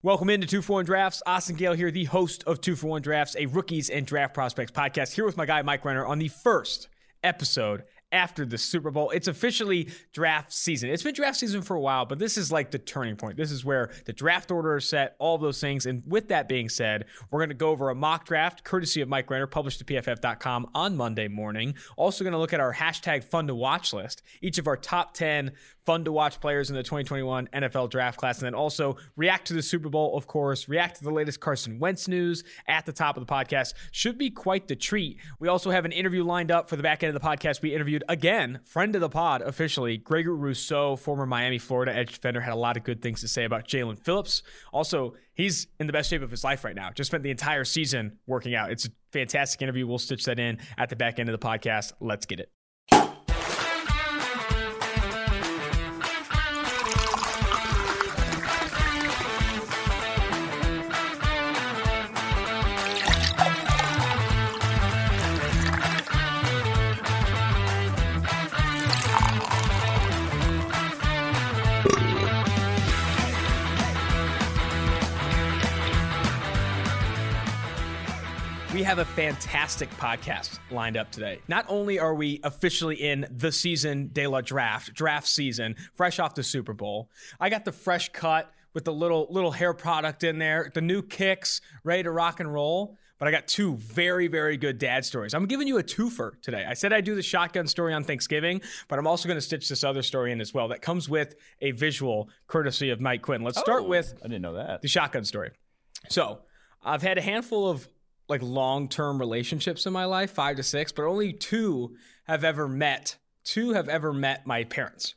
Welcome into 2-for-1 Drafts. Austin Gale here, the host of 2-for-1 Drafts, a rookies and draft prospects podcast, here with my guy Mike Renner on the first episode after the Super Bowl. It's officially draft season. It's been draft season for a while, but this is like the turning point. This is where the draft order is set, all those things. And with that being said, we're going to go over a mock draft courtesy of Mike Renner, published to PFF.com on Monday morning. Also going to look at our hashtag fun to watch list, each of our top 10 fun to watch players in the 2021 NFL draft class, and then also react to the Super Bowl, of course, react to the latest Carson Wentz news at the top of the podcast. Should be quite the treat. We also have an interview lined up for the back end of the podcast. We interviewed again, friend of the pod officially, Gregory Rousseau, former Miami, Florida edge defender, had a lot of good things to say about Jaelan Phillips. Also, he's in the best shape of his life right now. Just spent the entire season working out. It's a fantastic interview. We'll stitch that in at the back end of the podcast. Let's get it. We have a fantastic podcast lined up today. Not only are we officially in the season de la draft, draft season, fresh off the Super Bowl. I got the fresh cut with the little hair product in there, the new kicks, ready to rock and roll. But I got two very, very good dad stories. I'm giving you a twofer today. I said I'd do the shotgun story on Thanksgiving, but I'm also going to stitch this other story in as well that comes with a visual courtesy of Mike Quinn. Let's start with I didn't know that. The shotgun story. So I've had a handful of like long-term relationships in my life, 5 to 6, but only two have ever met my parents.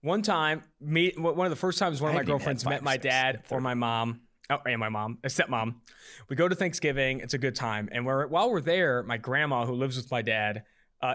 One time, one of the first times one of my girlfriends met my dad or my mom, a stepmom. We go to Thanksgiving, it's a good time. And while we're there, my grandma who lives with my dad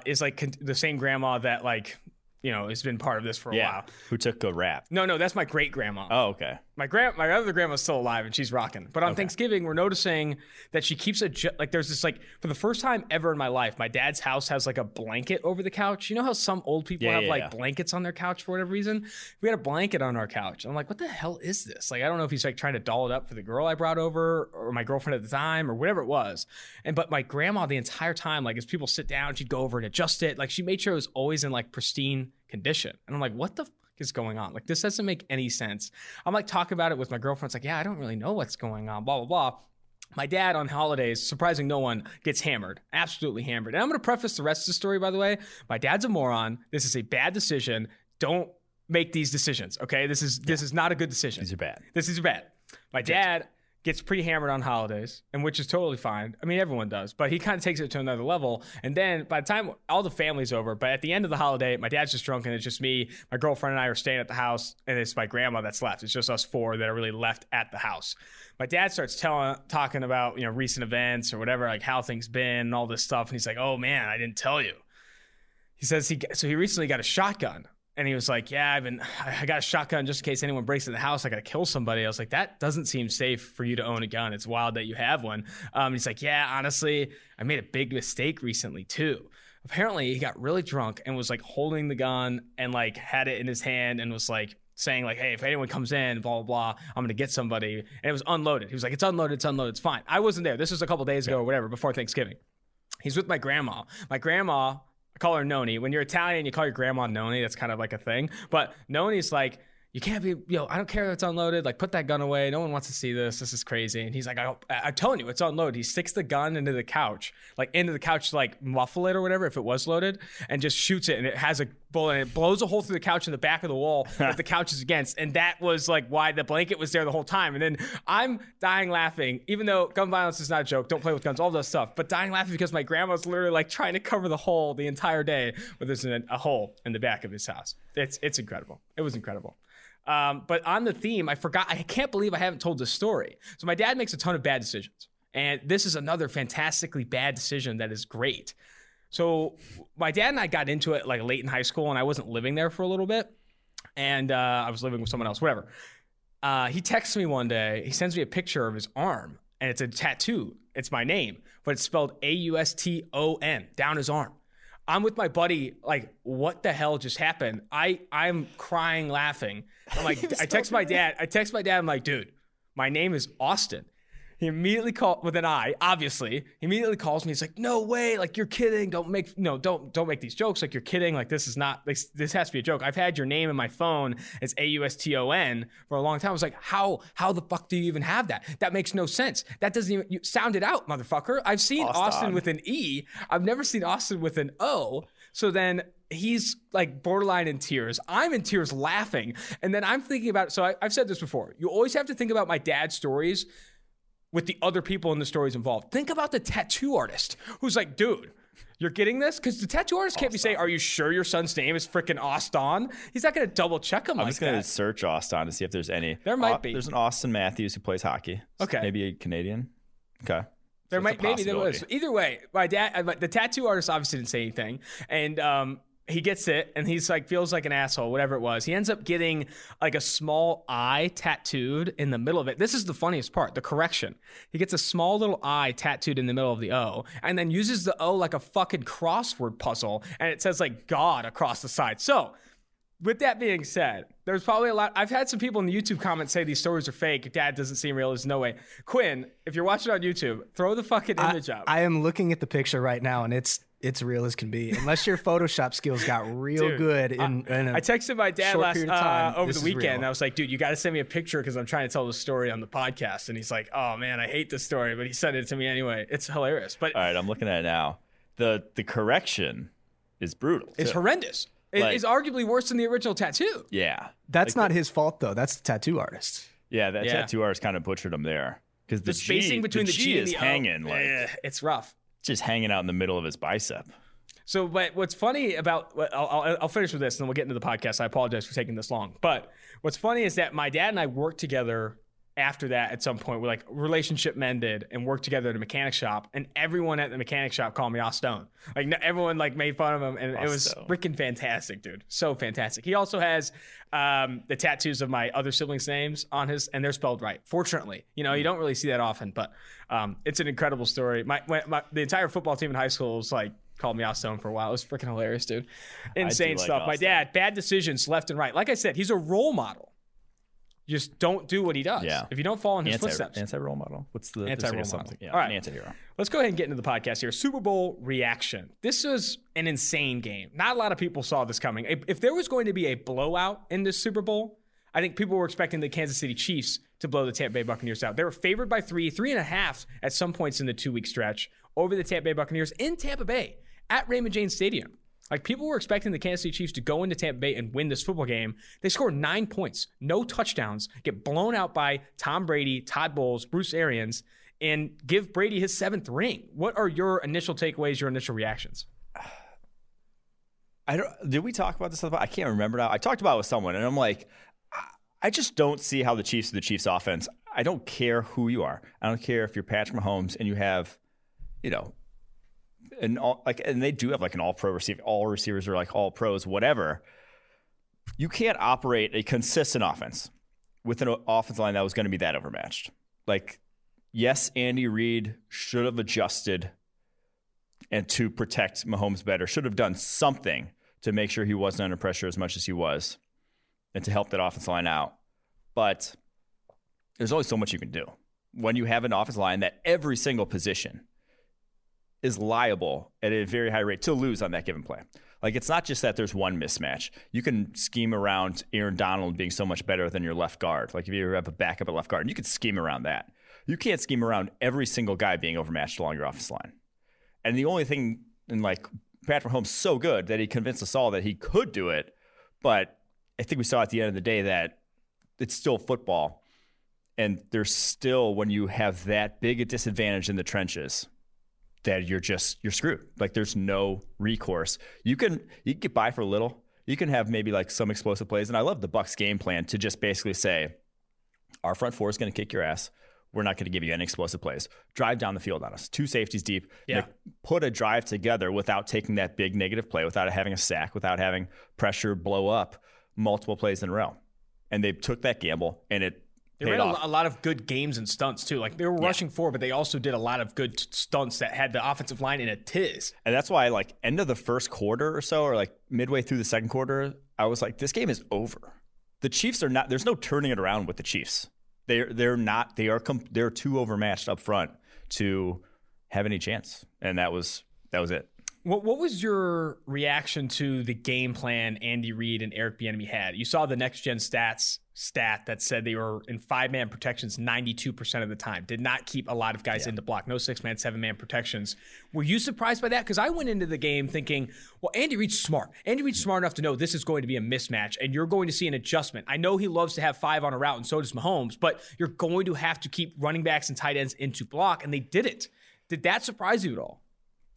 is like the same grandma that like, you know, has been part of this for a while. Who took a rap? No, that's my great grandma. Oh, okay. My other grandma's still alive and she's rocking. But on Thanksgiving, we're noticing that she keeps there's this like for the first time ever in my life, my dad's house has like a blanket over the couch. You know how some old people have blankets on their couch for whatever reason? We had a blanket on our couch. I'm like, what the hell is this? Like, I don't know if he's like trying to doll it up for the girl I brought over or my girlfriend at the time or whatever it was. But my grandma the entire time, like as people sit down, she'd go over and adjust it. Like she made sure it was always in like pristine condition. And I'm like, what the fuck is going on? Like, this doesn't make any sense. I'm like talking about it with my girlfriend. It's like, yeah, I don't really know what's going on, blah, blah, blah. My dad on holidays, surprising no one, gets hammered, absolutely hammered. And I'm going to preface the rest of the story, by the way. My dad's a moron. This is a bad decision. Don't make these decisions, okay? This is not a good decision. These are bad. My dad gets pretty hammered on holidays, and which is totally fine. I mean, everyone does, but he kind of takes it to another level. And then by the time all the family's over, but at the end of the holiday, my dad's just drunk and it's just me. My girlfriend and I are staying at the house and it's my grandma that's left. It's just us four that are really left at the house. My dad starts talking about, you know, recent events or whatever, like how things been and all this stuff. And he's like, oh man, I didn't tell you. He says he recently got a shotgun. And he was like, yeah, I got a shotgun just in case anyone breaks into the house. I got to kill somebody. I was like, that doesn't seem safe for you to own a gun. It's wild that you have one. He's like, yeah, honestly, I made a big mistake recently too. Apparently he got really drunk and was like holding the gun and like had it in his hand and was like saying like, hey, if anyone comes in, blah, blah, blah, I'm going to get somebody. And it was unloaded. He was like, it's unloaded. It's fine. I wasn't there. This was a couple days ago or whatever, before Thanksgiving. He's with my grandma. My grandma, I call her Noni. When you're Italian, you call your grandma Noni. That's kind of like a thing. But Noni's like, you can't be, I don't care if it's unloaded. Like, put that gun away. No one wants to see this. This is crazy. And he's like, I'm telling you, it's unloaded. He sticks the gun into the couch, to like muffle it or whatever, if it was loaded, and just shoots it. And it has a bullet and it blows a hole through the couch in the back of the wall that the couch is against. And that was like why the blanket was there the whole time. And then I'm dying laughing, even though gun violence is not a joke. Don't play with guns, all that stuff. But dying laughing because my grandma's literally like trying to cover the hole the entire day where there's a hole in the back of his house. It's incredible. It was incredible. But on the theme, I can't believe I haven't told this story. So my dad makes a ton of bad decisions, and this is another fantastically bad decision that is great. So my dad and I got into it like late in high school, and I wasn't living there for a little bit, and I was living with someone else, whatever. He texts me one day. He sends me a picture of his arm, and it's a tattoo. It's my name, but it's spelled A-U-S-T-O-N, down his arm. I'm with my buddy, like, what the hell just happened? I'm crying, laughing. I'm like, I text my dad. I'm like, dude, my name is Austin. He immediately called with an I, obviously. He immediately calls me. He's like, no way. Like, you're kidding. Don't make these jokes. Like, you're kidding. Like, this is not, like, this has to be a joke. I've had your name in my phone as Auston for a long time. I was like, how the fuck do you even have that? That makes no sense. That doesn't even, you sound it out, motherfucker. I've seen Austin with an E. I've never seen Austin with an O. So then he's like borderline in tears. I'm in tears laughing. And then I'm thinking about it. So I've said this before. You always have to think about my dad's stories with the other people in the stories involved. Think about the tattoo artist who's like, dude, you're getting this? Because the tattoo artist can't be saying, are you sure your son's name is freaking Austin? He's not going to double check him. I'm just going to search Austin to see if there's any. There might be. There's an Austin Matthews who plays hockey. Okay. Maybe a Canadian. Okay. There might, maybe there was. Either way, my dad, the tattoo artist obviously didn't say anything. And he gets it, and he's like, feels like an asshole, whatever it was. He ends up getting like a small eye tattooed in the middle of it. This is the funniest part, the correction. He gets a small little eye tattooed in the middle of the O, and then uses the O like a fucking crossword puzzle, and it says like God across the side. So with that being said, there's probably a lot. I've had some people in the YouTube comments say these stories are fake. Dad doesn't seem real. There's no way. Quinn, if you're watching on YouTube, throw the fucking image up. I am looking at the picture right now, and it's real as can be, unless your Photoshop skills got real good. I texted my dad over the weekend. I was like, dude, you got to send me a picture because I'm trying to tell the story on the podcast. And he's like, oh man, I hate this story, but he sent it to me anyway. It's hilarious. But all right, I'm looking at it now. The correction is brutal. It's horrendous. It is arguably worse than the original tattoo. Yeah, that's not his fault though. That's the tattoo artist. Yeah, that tattoo artist kind of butchered him there because the spacing between the G is hanging. Like, it's rough. Just hanging out in the middle of his bicep. So, but what's funny about, I'll finish with this and then we'll get into the podcast. I apologize for taking this long. But what's funny is that my dad and I worked together after that at some point. We're like relationship mended and worked together at a mechanic shop. And everyone at the mechanic shop called me Austin. Like everyone like made fun of him. And Austin. It was freaking fantastic, dude. So fantastic. He also has the tattoos of my other siblings' names on his, and they're spelled right. Fortunately, you don't really see that often, but it's an incredible story. The entire football team in high school was like, called me Austin for a while. It was freaking hilarious, dude. Insane stuff. Austin. My dad, bad decisions left and right. Like I said, he's a role model. Just don't do what he does. Yeah. If you don't follow in his footsteps. Anti-role model. What's the anti-role model? Yeah, all right. An anti-hero. Let's go ahead and get into the podcast here. Super Bowl reaction. This is an insane game. Not a lot of people saw this coming. If there was going to be a blowout in this Super Bowl, I think people were expecting the Kansas City Chiefs to blow the Tampa Bay Buccaneers out. They were favored by 3.5 at some points in the 2-week stretch over the Tampa Bay Buccaneers in Tampa Bay at Raymond James Stadium. Like, people were expecting the Kansas City Chiefs to go into Tampa Bay and win this football game. They score 9 points, no touchdowns, get blown out by Tom Brady, Todd Bowles, Bruce Arians, and give Brady his 7th ring. What are your initial takeaways, your initial reactions? Did we talk about this? I can't remember now. I talked about it with someone, and I'm like, I just don't see how the Chiefs are the Chiefs offense. I don't care who you are. I don't care if you're Patrick Mahomes and you have, and they do have like an all-pro receiver. All receivers are like all pros, whatever. You can't operate a consistent offense with an offensive line that was going to be that overmatched. Like, yes, Andy Reid should have adjusted and to protect Mahomes better, should have done something to make sure he wasn't under pressure as much as he was and to help that offensive line out. But there's only so much you can do when you have an offensive line that every single position is liable at a very high rate to lose on that given play. Like, it's not just that there's one mismatch. You can scheme around Aaron Donald being so much better than your left guard. Like, if you have a backup at left guard, and you can scheme around that. You can't scheme around every single guy being overmatched along your offensive line. And the only thing, and like, Patrick Mahomes so good that he convinced us all that he could do it, but I think we saw at the end of the day that it's still football, and there's still, when you have that big a disadvantage in the trenches, that you're screwed. Like, there's no recourse. You can get by for a little. You can have maybe like some explosive plays. And I love the Bucs game plan to just basically say, our front four is going to kick your ass. We're not going to give you any explosive plays. Drive down the field on us. 2 safeties deep. Yeah. Like, put a drive together without taking that big negative play, without having a sack, without having pressure blow up multiple plays in a row. And they took that gamble, and it they ran a lot of good games and stunts, too. Like, they were rushing forward, but they also did a lot of good stunts that had the offensive line in a tiz. And that's why, like, end of the first quarter or so, or like midway through the second quarter, I was like, this game is over. The Chiefs are not – there's no turning it around with the Chiefs. They're too overmatched up front to have any chance, and that was it. What was your reaction to the game plan Andy Reid and Eric Bieniemy had? You saw the Next Gen Stats stat that said they were in five-man protections 92% of the time. Did not keep a lot of guys in the block. No six-man, seven-man protections. Were you surprised by that? Because I went into the game thinking, well, Andy Reid's smart. Andy Reid's smart enough to know this is going to be a mismatch, and you're going to see an adjustment. I know he loves to have five on a route, and so does Mahomes, but you're going to have to keep running backs and tight ends into block, and they did it. Did that surprise you at all?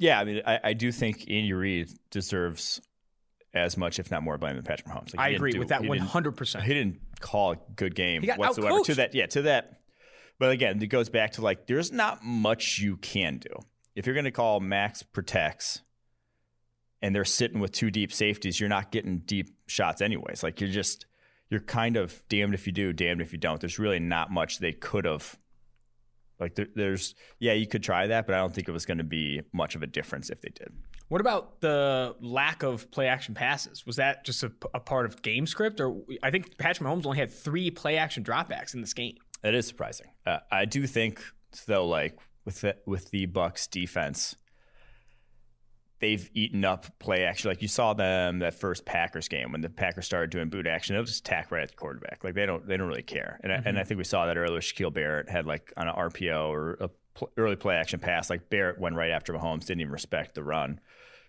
Yeah, I mean, I do think Andy Reid deserves as much, if not more, blame than Patrick Mahomes. Like, I agree with that 100%. He didn't call a good game whatsoever. Out-coached. To that. But again, it goes back to, like, there's not much you can do. If you're going to call max protects and they're sitting with two deep safeties, you're not getting deep shots anyways. Like, you're kind of damned if you do, damned if you don't. There's really not much they could have. Like, you could try that, but I don't think it was going to be much of a difference if they did. What about the lack of play action passes? Was that just a part of game script? Or I think Patrick Mahomes only had 3 play action dropbacks in this game. That is surprising. I do think, though, like with the Bucs defense, they've eaten up play action. Like, you saw them that first Packers game when the Packers started doing boot action, they'll just tack right at the quarterback. Like, they don't really care. And I think we saw that earlier. Shaquille Barrett had, like, on an RPO or a early play action pass, like, Barrett went right after Mahomes, didn't even respect the run,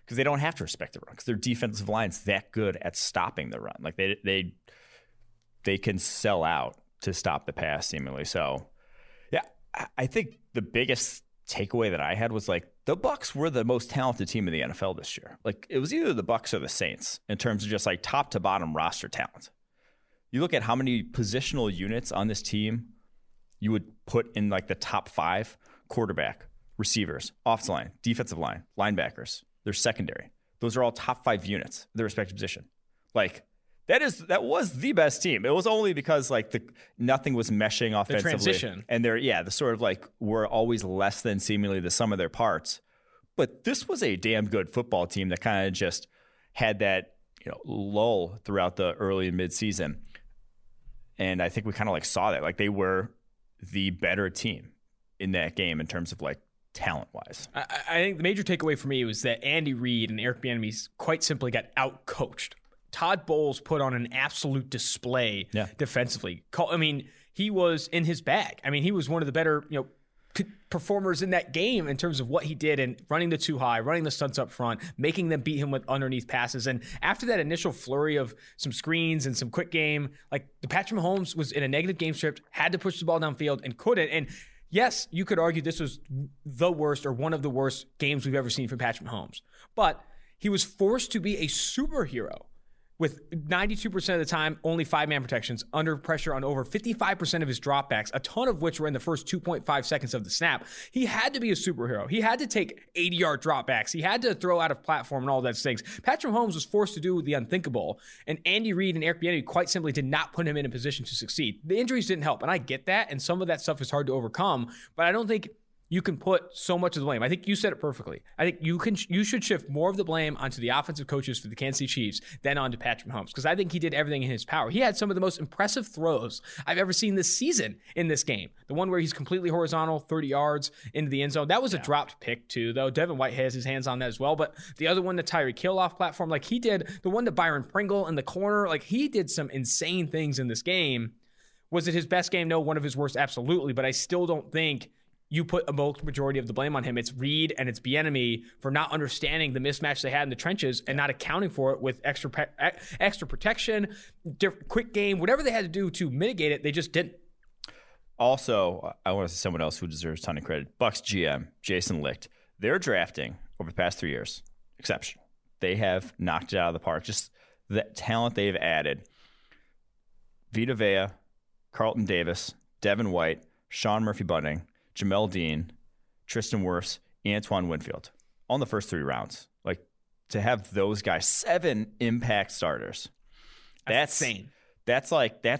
because they don't have to respect the run because their defensive line's that good at stopping the run. Like, they can sell out to stop the pass seemingly. So yeah, I think the biggest takeaway that I had was, like, the Bucs were the most talented team in the NFL this year. Like, it was either the Bucs or the Saints in terms of just, like, top to bottom roster talent. You look at how many positional units on this team you would put in, like, the top 5: quarterback, receivers, offensive line, defensive line, linebackers, their secondary. Those are all top 5 units, their respective position. Like, that was the best team. It was only because, like, nothing was meshing offensively. The transition. And the sort of, like, were always less than seemingly the sum of their parts. But this was a damn good football team that kind of just had that, you know, lull throughout the early and midseason. And I think we kind of, like, saw that. Like, they were the better team in that game in terms of, like, talent-wise. I think the major takeaway for me was that Andy Reid and Eric Bieniemy quite simply got out-coached. Todd Bowles put on an absolute display defensively. I mean, he was in his bag. I mean, he was one of the better, you know, performers in that game in terms of what he did and running the two high, running the stunts up front, making them beat him with underneath passes. And after that initial flurry of some screens and some quick game, like, the Patrick Mahomes was in a negative game script, had to push the ball downfield and couldn't. And yes, you could argue this was the worst or one of the worst games we've ever seen from Patrick Mahomes, but he was forced to be a superhero. With 92% of the time, only 5-man protections, under pressure on over 55% of his dropbacks, a ton of which were in the first 2.5 seconds of the snap. He had to be a superhero. He had to take 80-yard dropbacks. He had to throw out of platform and all those things. Patrick Mahomes was forced to do the unthinkable, and Andy Reid and Eric Bieniemy quite simply did not put him in a position to succeed. The injuries didn't help, and I get that, and some of that stuff is hard to overcome, but I don't think you can put so much of the blame. I think you said it perfectly. I think you should shift more of the blame onto the offensive coaches for the Kansas City Chiefs than onto Patrick Mahomes, because I think he did everything in his power. He had some of the most impressive throws I've ever seen this season in this game. The one where he's completely horizontal, 30 yards into the end zone. That was a dropped pick too, though. Devin White has his hands on that as well. But the other one, the Tyreek Hill off platform, like he did, the one to Byron Pringle in the corner, like he did some insane things in this game. Was it his best game? No, one of his worst, absolutely. But I still don't think you put a majority of the blame on him. It's Reid and it's Bieniemy for not understanding the mismatch they had in the trenches and not accounting for it with extra protection, quick game, whatever they had to do to mitigate it, they just didn't. Also, I want to say someone else who deserves a ton of credit. Bucs GM, Jason Licht. Their drafting over the past 3 years, exceptional. They have knocked it out of the park. Just the talent they've added. Vita Vea, Carlton Davis, Devin White, Sean Murphy-Bunting, Jamel Dean, Tristan Wirfs, Antoine Winfield on the first 3 rounds. Like, to have those guys, 7 impact starters. That's insane. That's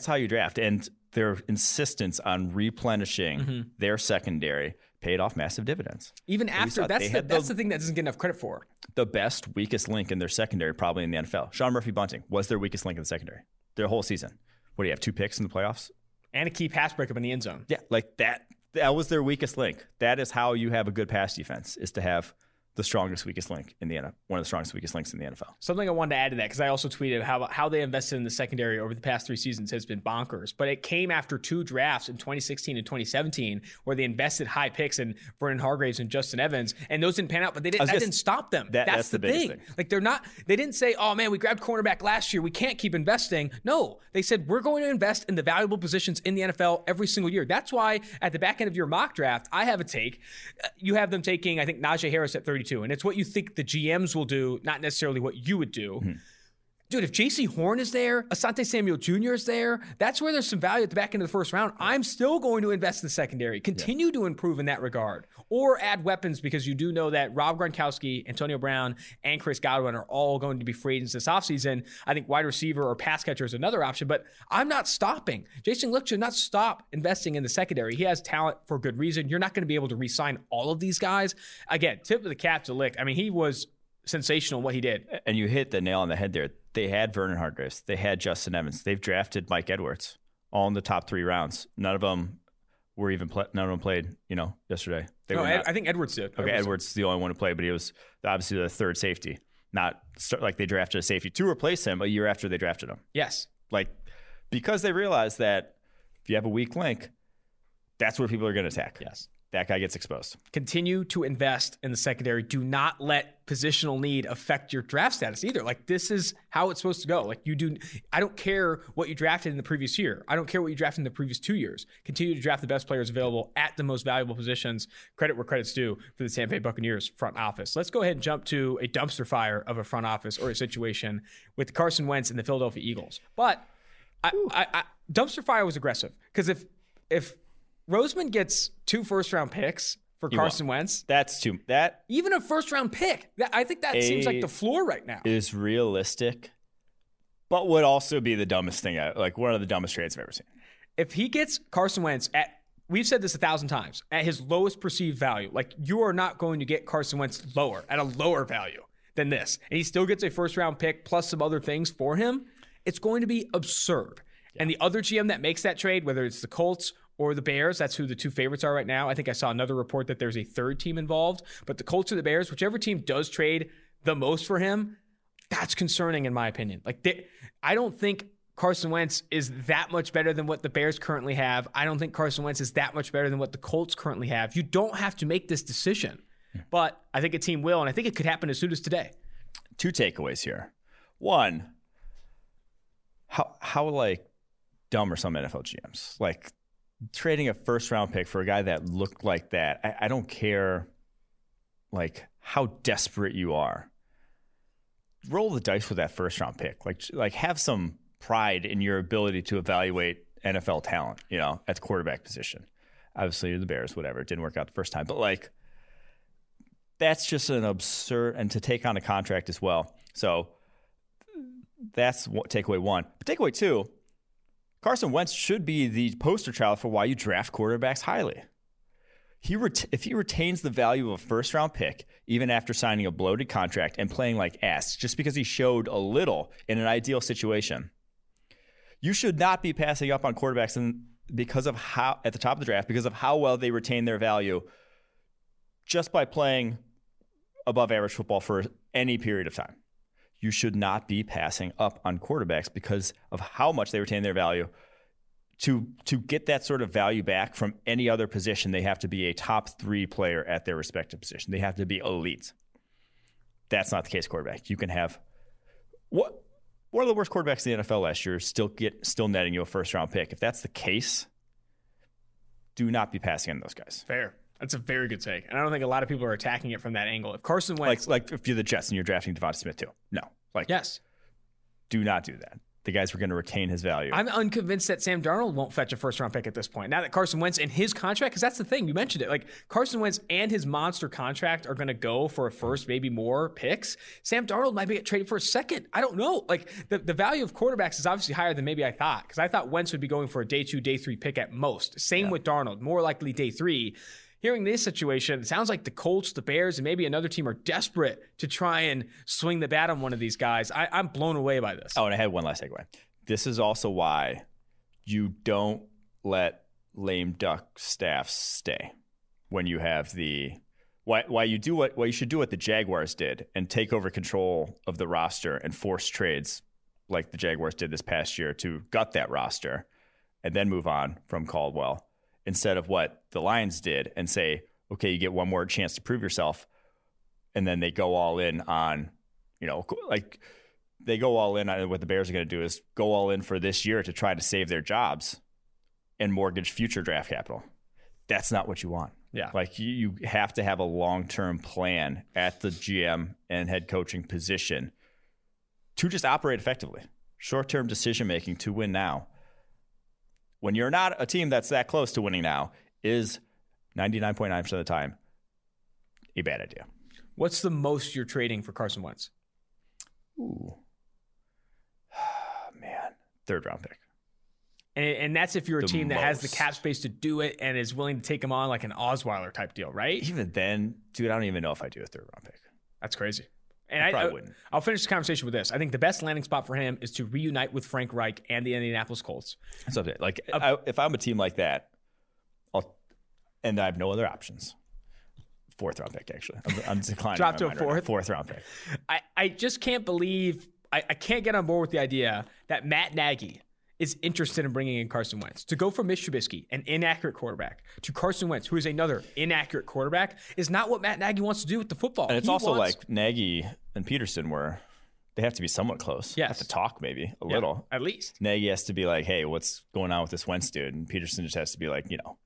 how you draft. And their insistence on replenishing their secondary paid off massive dividends. Even after, that's the thing that doesn't get enough credit for. The best, weakest link in their secondary probably in the NFL. Sean Murphy-Bunting was their weakest link in the secondary their whole season. What do you have, 2 picks in the playoffs? And a key pass breakup in the end zone. Yeah, like that. That was their weakest link. That is how you have a good pass defense, is to have the strongest weakest link in the NFL, one of the strongest weakest links in the NFL. Something I wanted to add to that, because I also tweeted how they invested in the secondary over the past three seasons has been bonkers. But it came after two drafts in 2016 and 2017 where they invested high picks in Vernon Hargraves and Justin Evans, and those didn't pan out. But they didn't. That didn't stop them. That's the biggest thing. Like they didn't say, "Oh man, we grabbed cornerback last year. We can't keep investing." No, they said we're going to invest in the valuable positions in the NFL every single year. That's why at the back end of your mock draft, I have a take. You have them taking, I think, Najee Harris at 30. And it's what you think the GMs will do, not necessarily what you would do. Mm-hmm. Dude, if J.C. Horn is there, Asante Samuel Jr. is there, that's where there's some value at the back end of the first round. Yeah. I'm still going to invest in the secondary, continue to improve in that regard, or add weapons, because you do know that Rob Gronkowski, Antonio Brown, and Chris Godwin are all going to be free agents this offseason. I think wide receiver or pass catcher is another option, but I'm not stopping. Jason Licht should not stop investing in the secondary. He has talent for good reason. You're not going to be able to re-sign all of these guys. Again, tip of the cap to Licht. I mean, he was sensational what he did. And you hit the nail on the head there. They had Vernon Hargraves. They had Justin Evans. They've drafted Mike Edwards, all in the top three rounds. None of them played, yesterday. I think Edwards did. Okay, Edwards is the only one who played, but he was obviously the third safety. Not like they drafted a safety to replace him a year after they drafted him. Yes. Because they realized that if you have a weak link, that's where people are going to attack. Yes. That guy gets exposed. Continue to invest in the secondary. Do not let positional need affect your draft status either. This is how it's supposed to go. I don't care what you drafted in the previous year. I don't care what you drafted in the previous 2 years. Continue to draft the best players available at the most valuable positions. Credit where credit's due for the Tampa Bay Buccaneers front office. Let's go ahead and jump to a dumpster fire of a front office or a situation with Carson Wentz and the Philadelphia Eagles. But I dumpster fire was aggressive, because if Roseman gets 2 first-round picks for Carson Wentz. That's too... that even a first-round pick. I think that seems like the floor right now. Is realistic, but would also be the dumbest thing. One of the dumbest trades I've ever seen. If he gets Carson Wentz at... we've said this 1,000 times. At his lowest perceived value. You are not going to get Carson Wentz lower, at a lower value than this. And he still gets a first-round pick plus some other things for him. It's going to be absurd. Yeah. And the other GM that makes that trade, whether it's the Colts or the Bears, that's who the two favorites are right now. I think I saw another report that there's a third team involved, but the Colts or the Bears, whichever team does trade the most for him, that's concerning in my opinion. I don't think Carson Wentz is that much better than what the Bears currently have. I don't think Carson Wentz is that much better than what the Colts currently have. You don't have to make this decision, but I think a team will, and I think it could happen as soon as today. 2 takeaways here. One, how dumb are some NFL GMs? Trading a first-round pick for a guy that looked like that, I don't care, how desperate you are. Roll the dice with that first-round pick. Have some pride in your ability to evaluate NFL talent, at the quarterback position. Obviously, the Bears, whatever. It didn't work out the first time. But, that's just an absurd... and to take on a contract as well. So, that's takeaway 1. But takeaway 2... Carson Wentz should be the poster child for why you draft quarterbacks highly. If he retains the value of a first-round pick, even after signing a bloated contract and playing like ass, just because he showed a little in an ideal situation, you should not be passing up on quarterbacks at the top of the draft because of how well they retain their value just by playing above-average football for any period of time. You should not be passing up on quarterbacks because of how much they retain their value. To get that sort of value back from any other position, they have to be a top 3 player at their respective position. They have to be elite. That's not the case, quarterback. You can have one of the worst quarterbacks in the NFL last year still netting you a first-round pick. If that's the case, do not be passing on those guys. Fair. That's a very good take. And I don't think a lot of people are attacking it from that angle. If Carson Wentz... if you're the Jets and you're drafting Devonta Smith too. No. Yes. Do not do that. The guys were going to retain his value. I'm unconvinced that Sam Darnold won't fetch a first-round pick at this point. Now that Carson Wentz and his contract, because that's the thing, you mentioned it. Carson Wentz and his monster contract are going to go for a first, maybe more picks. Sam Darnold might be traded for a second. I don't know. The value of quarterbacks is obviously higher than maybe I thought, because I thought Wentz would be going for a day 2, day 3 pick at most. Same with Darnold, more likely day 3. Hearing this situation, it sounds like the Colts, the Bears, and maybe another team are desperate to try and swing the bat on one of these guys. I'm blown away by this. Oh, and I had one last takeaway. This is also why you don't let lame duck staffs stay when you have the why you should do what the Jaguars did and take over control of the roster and force trades like the Jaguars did this past year to gut that roster and then move on from Caldwell, instead of what the Lions did and say, okay, you get one more chance to prove yourself. And then they go all in on, you know, like they go all in on what the Bears are going to do is go all in for this year to try to save their jobs and mortgage future draft capital. That's not what you want. Yeah. Like you have to have a long-term plan at the GM and head coaching position to just operate effectively. Short-term decision-making to win now. When you're not a team that's that close to winning now is 99.9% of the time a bad idea. What's the most you're trading for Carson Wentz? Ooh. Man. Third round pick. And that's if you're a team that has the cap space to do it and is willing to take him on like an Osweiler type deal, right? Even then, dude, I don't even know if I do a third round pick. That's crazy. And I probably wouldn't. I'll finish the conversation with this. I think the best landing spot for him is to reunite with Frank Reich and the Indianapolis Colts. That's okay. Like if I'm a team like that, and I have no other options. Fourth round pick, actually. I'm declining. Drop to a fourth round pick. I just can't believe I can't get on board with the idea that Matt Nagy is interested in bringing in Carson Wentz. To go from Mitch Trubisky, an inaccurate quarterback, to Carson Wentz, who is another inaccurate quarterback, is not what Matt Nagy wants to do with the football. And it's like Nagy and Peterson were, they have to be somewhat close. Yes. Have to talk maybe a little. At least. Nagy has to be like, hey, what's going on with this Wentz dude? And Peterson just has to be like, you know,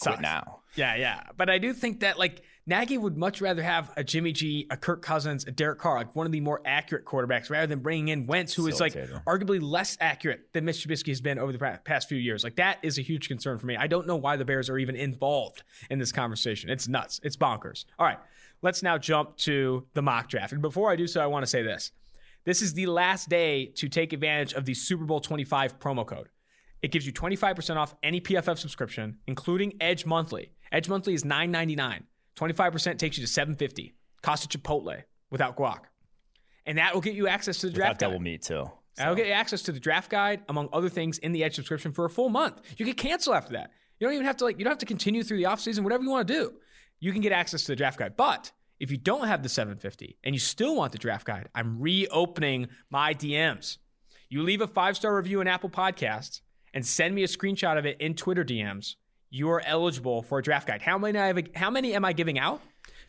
quit now. Yeah. But I do think that like Nagy would much rather have a Jimmy G, a Kirk Cousins, a Derek Carr, like one of the more accurate quarterbacks, rather than bringing in Wentz, who is like arguably less accurate than Mitch Trubisky has been over the past few years. Like that is a huge concern for me. I don't know why the Bears are even involved in this conversation. It's nuts. It's bonkers. All right, let's now jump to the mock draft. And before I do so, I want to say this. This is the last day to take advantage of the Super Bowl 25 promo code. It gives you 25% off any PFF subscription, including Edge Monthly. Edge Monthly is $9.99. 25% takes you to $7.50. Cost of Chipotle without guac. And that will get you access to the draft guide. That will meet too. That will get you access to the draft guide, among other things, in the Edge subscription for a full month. You can cancel after that. You don't even have to you don't have to continue through the offseason, whatever you want to do. You can get access to the draft guide. But if you don't have the $7.50 and you still want the draft guide, I'm reopening my DMs. You leave a 5-star review in Apple Podcasts and send me a screenshot of it in Twitter DMs, you are eligible for a draft guide. How many am I giving out?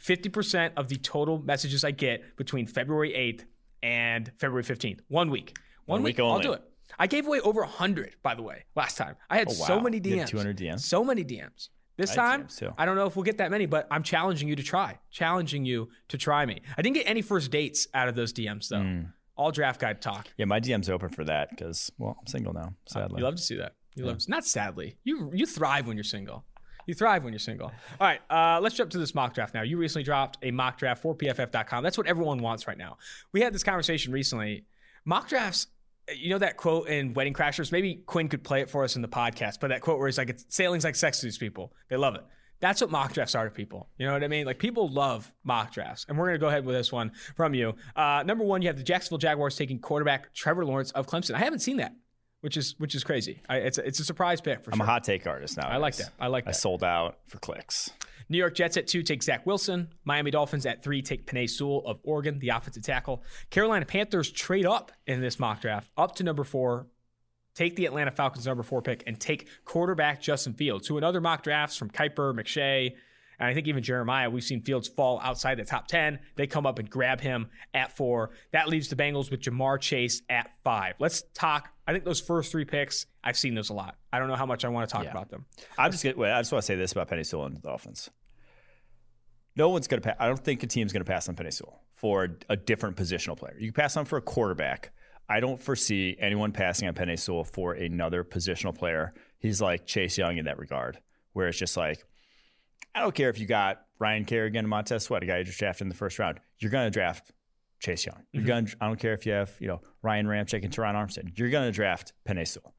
50% of the total messages I get between February 8th and February 15th. 1 week. One week only. I'll do it. I gave away over 100, by the way, last time. I had so many DMs. You had 200 DMs? So many DMs. This time, I don't know if we'll get that many, but I'm challenging you to try. Challenging you to try me. I didn't get any first dates out of those DMs, though. All draft guide talk. Yeah, my DM's open for that because, I'm single now, sadly. You love to see that. Not sadly. You thrive when you're single. All right, let's jump to this mock draft now. You recently dropped a mock draft for PFF.com. That's what everyone wants right now. We had this conversation recently. Mock drafts, you know that quote in Wedding Crashers? Maybe Quinn could play it for us in the podcast, but that quote where he's like, sailing's like sex to these people. They love it. That's what mock drafts are to people. You know what I mean? Like, people love mock drafts. And we're going to go ahead with this one from you. Number one, you have the Jacksonville Jaguars taking quarterback Trevor Lawrence of Clemson. I haven't seen that, which is crazy. It's a surprise pick for sure. I'm a hot take artist now. I like that. I sold out for clicks. New York Jets at 2 take Zach Wilson. Miami Dolphins at 3 take Penei Sewell of Oregon, the offensive tackle. Carolina Panthers trade up in this mock draft up to number 4. Take the Atlanta Falcons number 4 pick and take quarterback Justin Fields, who in other mock drafts from Kuiper, McShay, and I think even Jeremiah, we've seen Fields fall outside the top 10. They come up and grab him at 4. That leaves the Bengals with Jamar Chase at 5. Let's talk. I think those first 3 picks, I've seen those a lot. I don't know how much I want to talk about them. I just want to say this about Penei Sewell and the Dolphins. No one's going to pass. I don't think a team's going to pass on Penei Sewell for a different positional player. You can pass on for a quarterback. I don't foresee anyone passing on Penei Sewell for another positional player. He's like Chase Young in that regard, where it's just like, I don't care if you got Ryan Kerrigan and Montez Sweat, a guy you just drafted in the first round. You're going to draft Chase Young. You're going. I don't care if you have Ryan Ramczyk and Teron Armstead. You're going to draft Penei Sewell.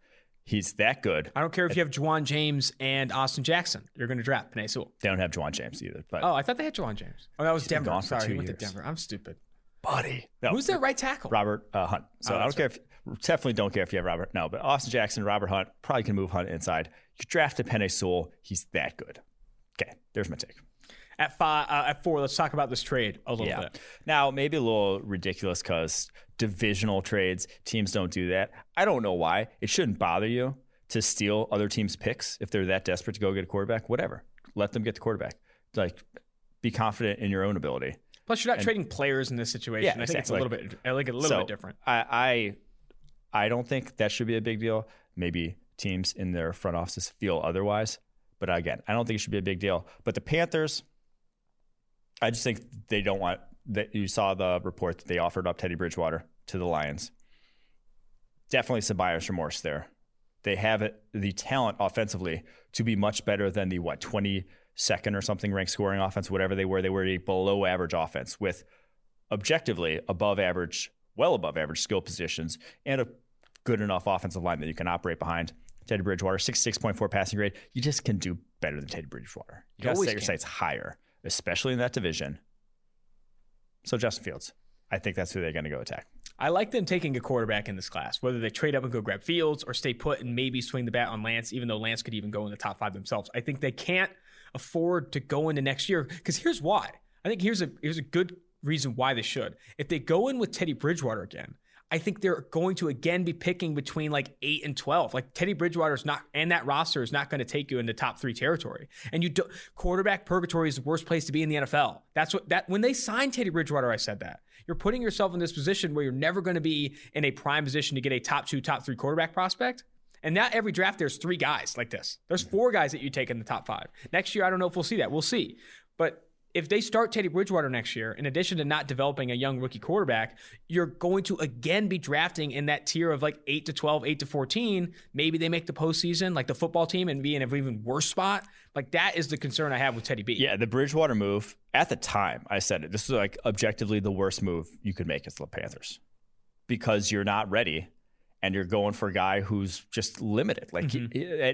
He's that good. I don't care if you have Juwan James and Austin Jackson. You're going to draft Penei Sewell. They don't have Juwan James either. But I thought they had Juwan James. Oh, that was Denver. Sorry, he went to Denver. I'm stupid. Buddy. No, who's their right tackle? Robert Hunt. So I don't care if Definitely don't care if you have Robert. No, but Austin Jackson, Robert Hunt, probably can move Hunt inside. You draft a Penei Sewell. He's that good. Okay, there's my take. At four, let's talk about this trade a little bit. Now, maybe a little ridiculous because divisional trades, teams don't do that. I don't know why. It shouldn't bother you to steal other teams' picks if they're that desperate to go get a quarterback. Whatever. Let them get the quarterback. Like, be confident in your own ability. Plus, you're not trading players in this situation. Yeah, I think exactly. It's a little bit different. I don't think that should be a big deal. Maybe teams in their front offices feel otherwise. But again, I don't think it should be a big deal. But the Panthers, I just think they don't want that. You saw the report that they offered up Teddy Bridgewater to the Lions. Definitely some buyer's remorse there. They have the talent offensively to be much better than the 22nd or something ranked scoring offense, whatever they were. They were a below average offense with objectively above average, well above average skill positions and a good enough offensive line that you can operate behind. Teddy Bridgewater, 66.4 passing grade. You just can do better than Teddy Bridgewater. You got to set your sights higher, especially in that division. So Justin Fields, I think that's who they're going to go attack. I like them taking a quarterback in this class, whether they trade up and go grab Fields or stay put and maybe swing the bat on Lance, even though Lance could even go in the top five themselves. I think they can't afford to go into next year because here's why. I think here's a good reason why they should. If they go in with Teddy Bridgewater again, I think they're going to again be picking between like 8 and 12. Like Teddy Bridgewater is not, and that roster is not going to take you into top three territory. And quarterback purgatory is the worst place to be in the NFL. When they signed Teddy Bridgewater, I said that. You're putting yourself in this position where you're never going to be in a prime position to get a top two, top three quarterback prospect. And not every draft there's three guys like this. There's four guys that you take in the top five. Next year, I don't know if we'll see that. We'll see. But if they start Teddy Bridgewater next year, in addition to not developing a young rookie quarterback, you're going to again be drafting in that tier of like 8 to 12, 8 to 14. Maybe they make the postseason, like the football team, and be in an even worse spot. Like that is the concern I have with Teddy B. Yeah, the Bridgewater move, at the time, I said it, this is like objectively the worst move you could make as the Panthers because you're not ready and you're going for a guy who's just limited. Like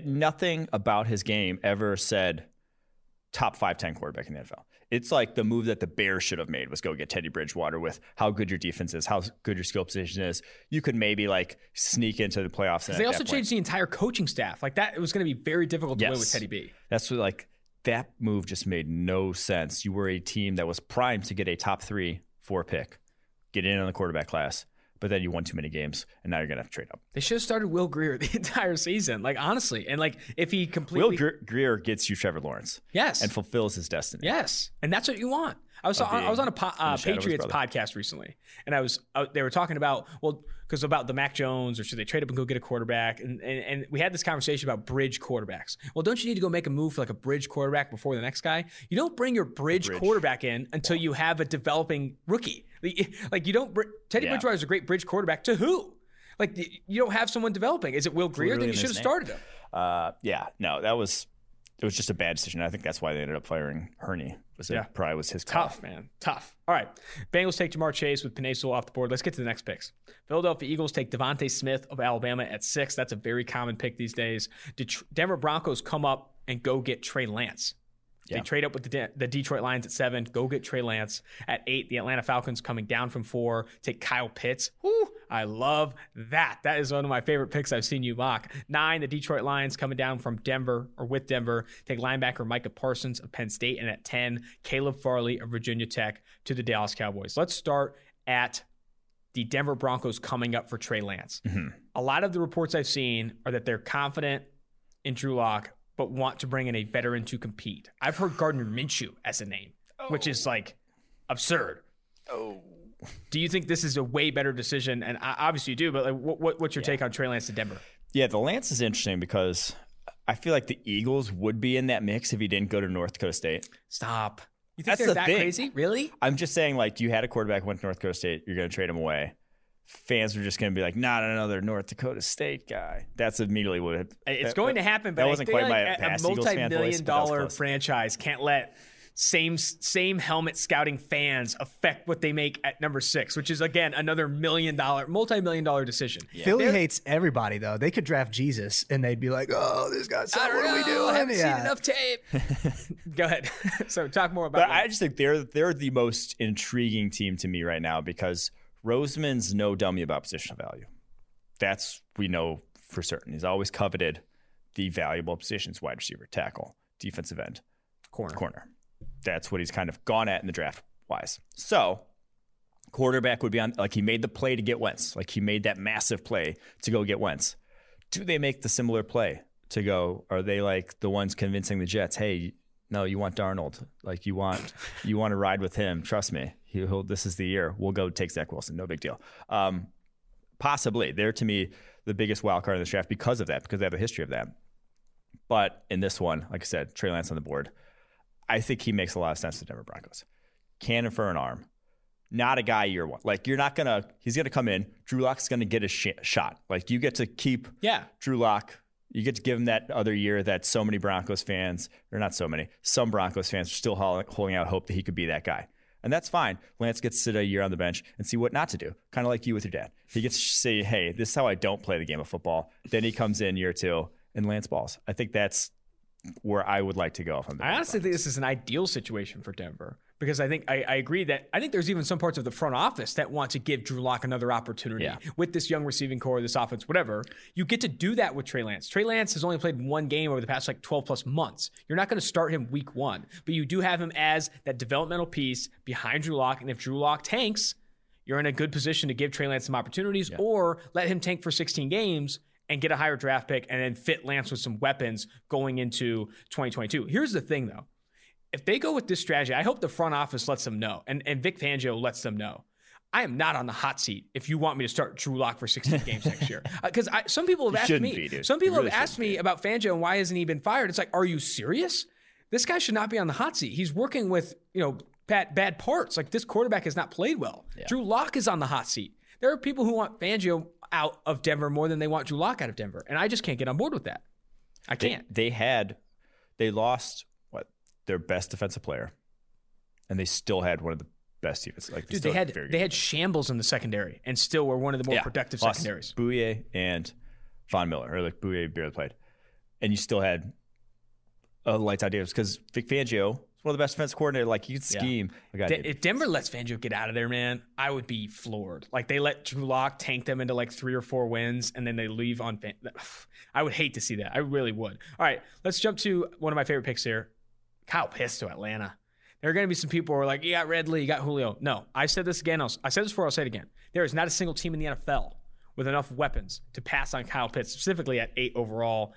nothing about his game ever said top 5-10 quarterback in the NFL. It's like the move that the Bears should have made was go get Teddy Bridgewater with how good your defense is, how good your skill position is. You could maybe like sneak into the playoffs. Because they also changed the entire coaching staff. Like that, it was going to be very difficult to win with Teddy B. That's what, like that move just made no sense. You were a team that was primed to get a top 3-4 pick, get in on the quarterback class, but then you won too many games, and now you're going to have to trade up. They should have started Will Grier the entire season, like honestly. And like if he completely... Will Grier gets you Trevor Lawrence. Yes. And fulfills his destiny. Yes. And that's what you want. I was on a Patriots podcast recently, and they were talking about, about the Mac Jones, or should they trade up and go get a quarterback? And we had this conversation about bridge quarterbacks. Well, don't you need to go make a move for like a bridge quarterback before the next guy? You don't bring your bridge quarterback in until you have a developing rookie. Like you don't. Teddy Bridgewater is a great bridge quarterback to who? Like you don't have someone developing. Is it Will Grier? Then you should have started him. It was just a bad decision. I think that's why they ended up firing Hurney. Probably was his call. Tough, man. Tough. All right. Bengals take Jamar Chase with Penei Sewell off the board. Let's get to the next picks. Philadelphia Eagles take Devontae Smith of Alabama at 6. That's a very common pick these days. Denver Broncos come up and go get Trey Lance. Yeah. They trade up with the Detroit Lions at 7. Go get Trey Lance at 8. The Atlanta Falcons coming down from 4. Take Kyle Pitts. Woo! I love that. That is one of my favorite picks I've seen you mock. 9, the Detroit Lions coming down from Denver or with Denver. Take linebacker Micah Parsons of Penn State. And at 10, Caleb Farley of Virginia Tech to the Dallas Cowboys. Let's start at the Denver Broncos coming up for Trey Lance. Mm-hmm. A lot of the reports I've seen are that they're confident in Drew Lock, but want to bring in a veteran to compete. I've heard Gardner Minshew as a name, which is like absurd. Oh, do you think this is a way better decision? And obviously you do, but like, what's your take on Trey Lance to Denver? Yeah, the Lance is interesting because I feel like the Eagles would be in that mix if he didn't go to North Dakota State. Stop. You think they're that crazy? Really? I'm just saying, like, you had a quarterback went to North Dakota State. You're going to trade him away. Fans are just going to be like, not another North Dakota State guy. That's immediately what it's going to happen. But that wasn't quite my past Eagles fan voice. A multi-million-dollar franchise can't let same helmet scouting fans affect what they make at number 6, which is again another multi-million-dollar decision. Yeah. Philly hates everybody though. They could draft Jesus and they'd be like, "Oh, this guy's so what are we doing? I haven't seen enough tape." Go ahead. So talk more about. But I just think they're the most intriguing team to me right now because Roseman's no dummy about positional value. That's, we know for certain. He's always coveted the valuable positions: wide receiver, tackle, defensive end, corner. That's what he's kind of gone at in the draft wise. So quarterback would be on, like he made the play to get Wentz. Like he made that massive play to go get Wentz. Do they make the similar play to go? Are they like the ones convincing the Jets, hey, no, you want Darnold. Like you want to ride with him. Trust me. He'll, this is the year. We'll go take Zach Wilson. No big deal. Possibly. They're, to me, the biggest wild card in this draft because of that, because they have a history of that. But in this one, like I said, Trey Lance on the board. I think he makes a lot of sense to the Denver Broncos. Cannon for an arm. Not a guy year one. Like, you're not going to – he's going to come in. Drew Lock's going to get a shot. Like, you get to keep Drew Lock. You get to give him that other year that so many Broncos fans – or not so many. Some Broncos fans are still holding out hope that he could be that guy. And that's fine. Lance gets to sit a year on the bench and see what not to do. Kind of like you with your dad. He gets to say, hey, this is how I don't play the game of football. Then he comes in year two and Lance balls. I think that's where I would like to go. I honestly think this is an ideal situation for Denver, because I think I agree that I think there's even some parts of the front office that want to give Drew Lock another opportunity with this young receiving core, this offense, whatever. You get to do that with Trey Lance. Trey Lance has only played one game over the past like 12 plus months. You're not going to start him week one, but you do have him as that developmental piece behind Drew Lock. And if Drew Lock tanks, you're in a good position to give Trey Lance some opportunities or let him tank for 16 games and get a higher draft pick and then fit Lance with some weapons going into 2022. Here's the thing, though. If they go with this strategy, I hope the front office lets them know, and Vic Fangio lets them know, I am not on the hot seat if you want me to start Drew Lock for 16 games next year. Because some people have asked me, about Fangio and why hasn't he been fired? It's like, are you serious? This guy should not be on the hot seat. He's working with, bad parts. Like, this quarterback has not played well. Yeah. Drew Lock is on the hot seat. There are people who want Fangio out of Denver more than they want Drew Lock out of Denver. And I just can't get on board with that. I can't. They lost their best defensive player, and they still had one of the best defenses. Like, they had shambles in the secondary and still were one of the more productive secondaries. Bouye and Von Miller, or like Bouye barely played. And you still had a lights out defense because Vic Fangio is one of the best defensive coordinators. Like, you can scheme. Yeah. If Denver lets Fangio get out of there, man, I would be floored. Like, they let Drew Lock tank them into like 3 or 4 wins, and then they leave on I would hate to see that. I really would. All right, let's jump to one of my favorite picks here. Kyle Pitts to Atlanta. There are going to be some people who are like, you got Ridley, you got Julio. No, I said this again. I said this before, I'll say it again. There is not a single team in the NFL with enough weapons to pass on Kyle Pitts, specifically at 8 overall.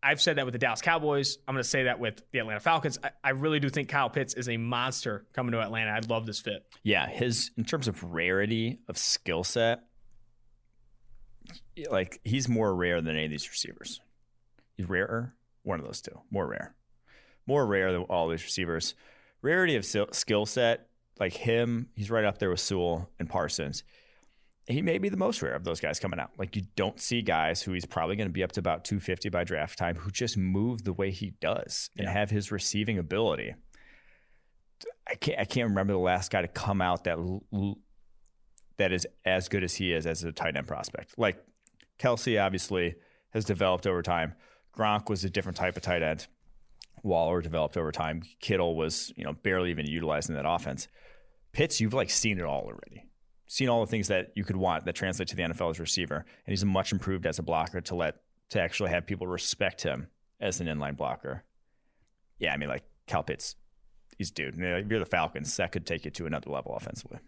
I've said that with the Dallas Cowboys. I'm going to say that with the Atlanta Falcons. I really do think Kyle Pitts is a monster coming to Atlanta. I love this fit. Yeah, in terms of rarity of skill set, like, he's more rare than any of these receivers. He's rarer. One of those two. More rare than all these receivers. Rarity of skill set, like him, he's right up there with Sewell and Parsons. He may be the most rare of those guys coming out. Like, you don't see guys who he's probably going to be up to about 250 by draft time who just move the way he does and have his receiving ability. I can't remember the last guy to come out that is as good as he is as a tight end prospect. Like, Kelsey obviously has developed over time. Gronk was a different type of tight end. Waller developed over time. Kittle was, barely even utilizing that offense. Pitts, you've like seen it all already. Seen all the things that you could want that translate to the NFL as a receiver. And he's much improved as a blocker to actually have people respect him as an inline blocker. Yeah, I mean, like, Kyle Pitts, he's dude. If you're the Falcons, that could take you to another level offensively.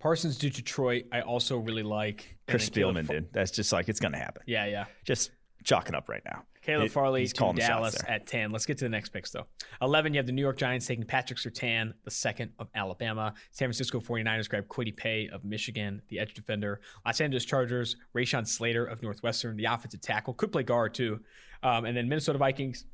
Parsons to Detroit, I also really like. Chris Spielman, dude. That's just like, it's going to happen. Yeah. Just chalking up right now. Caleb Farley to Dallas at 10. Let's get to the next picks, though. 11, you have the New York Giants taking Patrick Surtain, the second of Alabama. San Francisco 49ers grab Kwity Paye of Michigan, the edge defender. Los Angeles Chargers, Rashawn Slater of Northwestern, the offensive tackle. Could play guard, too. And then Minnesota Vikings,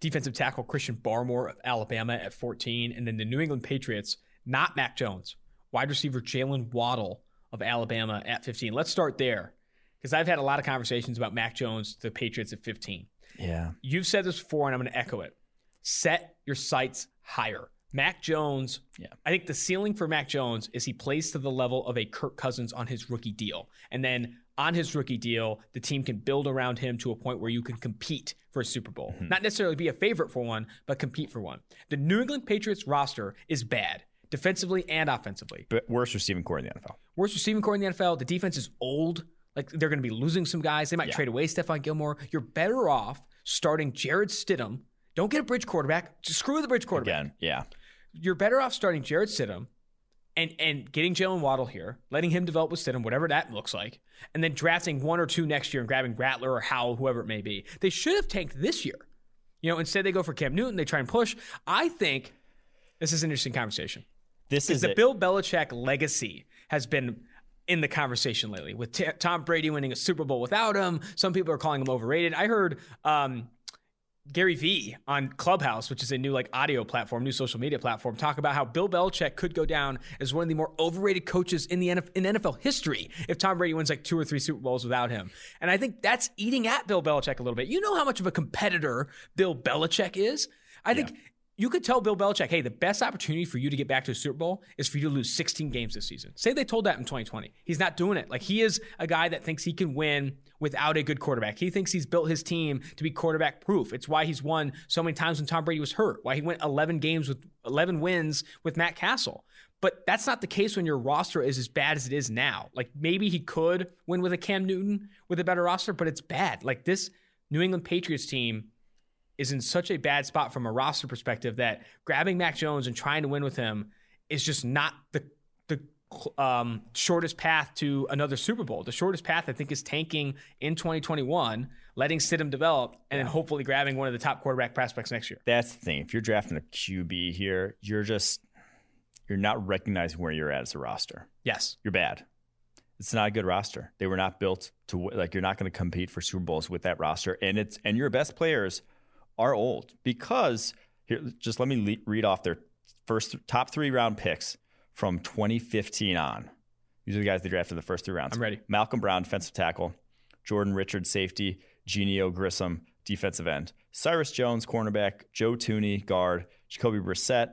defensive tackle Christian Barmore of Alabama at 14. And then the New England Patriots, not Mac Jones, wide receiver Jaylen Waddle of Alabama at 15. Let's start there, because I've had a lot of conversations about Mac Jones to the Patriots at 15. Yeah. You've said this before, and I'm going to echo it. Set your sights higher. Mac Jones, I think the ceiling for Mac Jones is he plays to the level of a Kirk Cousins on his rookie deal. And then on his rookie deal, the team can build around him to a point where you can compete for a Super Bowl. Mm-hmm. Not necessarily be a favorite for one, but compete for one. The New England Patriots roster is bad, defensively and offensively. But worst receiving core in the NFL. The defense is old. Like, they're going to be losing some guys. They might trade away Stephon Gilmore. You're better off starting Jared Stidham. Don't get a bridge quarterback. Just screw the bridge quarterback. Again, yeah. You're better off starting Jared Stidham and getting Jalen Waddle here, letting him develop with Stidham, whatever that looks like, and then drafting one or two next year and grabbing Rattler or Howell, whoever it may be. They should have tanked this year. You know, instead they go for Cam Newton. They try and push. I think this is an interesting conversation. This is the Bill Belichick legacy has been in the conversation lately with Tom Brady winning a Super Bowl without him. Some people are calling him overrated. I heard Gary Vee on Clubhouse, which is a new audio platform, new social media platform, talk about how Bill Belichick could go down as one of the more overrated coaches in the NFL history if Tom Brady wins 2 or 3 Super Bowls without him. And I think that's eating at Bill Belichick a little bit. You know how much of a competitor Bill Belichick is. I think you could tell Bill Belichick, hey, the best opportunity for you to get back to a Super Bowl is for you to lose 16 games this season. Say they told that in 2020. He's not doing it. He is a guy that thinks he can win without a good quarterback. He thinks he's built his team to be quarterback proof. It's why he's won so many times when Tom Brady was hurt, why he went 11 wins with Matt Castle. But that's not the case when your roster is as bad as it is now. Maybe he could win with a Cam Newton with a better roster, but it's bad. This New England Patriots team is in such a bad spot from a roster perspective that grabbing Mac Jones and trying to win with him is just not the shortest path to another Super Bowl. The shortest path, I think, is tanking in 2021, letting Stidham develop, and then hopefully grabbing one of the top quarterback prospects next year. That's the thing. If you're drafting a QB here, you're not recognizing where you're at as a roster. Yes. You're bad. It's not a good roster. They were not built to, you're not going to compete for Super Bowls with that roster. And your best players are old because here, just let me read off their first top 3 round picks from 2015 on. These are the guys they drafted in the first 3 rounds. I'm ready. Malcolm Brown, defensive tackle. Jordan Richards, safety. Genio Grissom, defensive end. Cyrus Jones, cornerback. Joe Thuney, guard. Jacoby Brissett,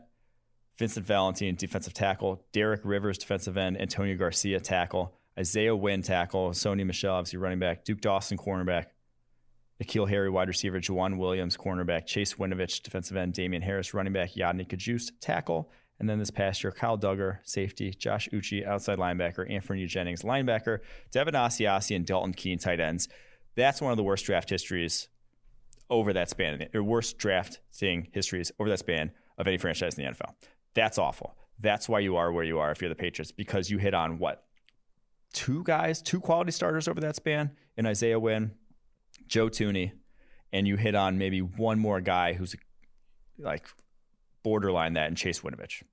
Vincent Valentine, defensive tackle. Derek Rivers, defensive end. Antonio Garcia, tackle. Isaiah Wynn, tackle. Sony Michel, obviously running back. Duke Dawson, cornerback. N'Keal Harry, wide receiver. Juwan Williams, cornerback. Chase Winovich, defensive end. Damian Harris, running back. Yadni Kajus, tackle. And then this past year, Kyle Duggar, safety. Josh Uche, outside linebacker. Anthony Jennings, linebacker. Devin Asiasi and Dalton Keene, tight ends. That's one of the worst draft histories over that span. Or worst drafting histories over that span of any franchise in the NFL. That's awful. That's why you are where you are if you're the Patriots, because you hit on, 2 quality starters over that span in Isaiah Wynn, Joe Thuney, and you hit on maybe one more guy who's borderline that in Chase Winovich.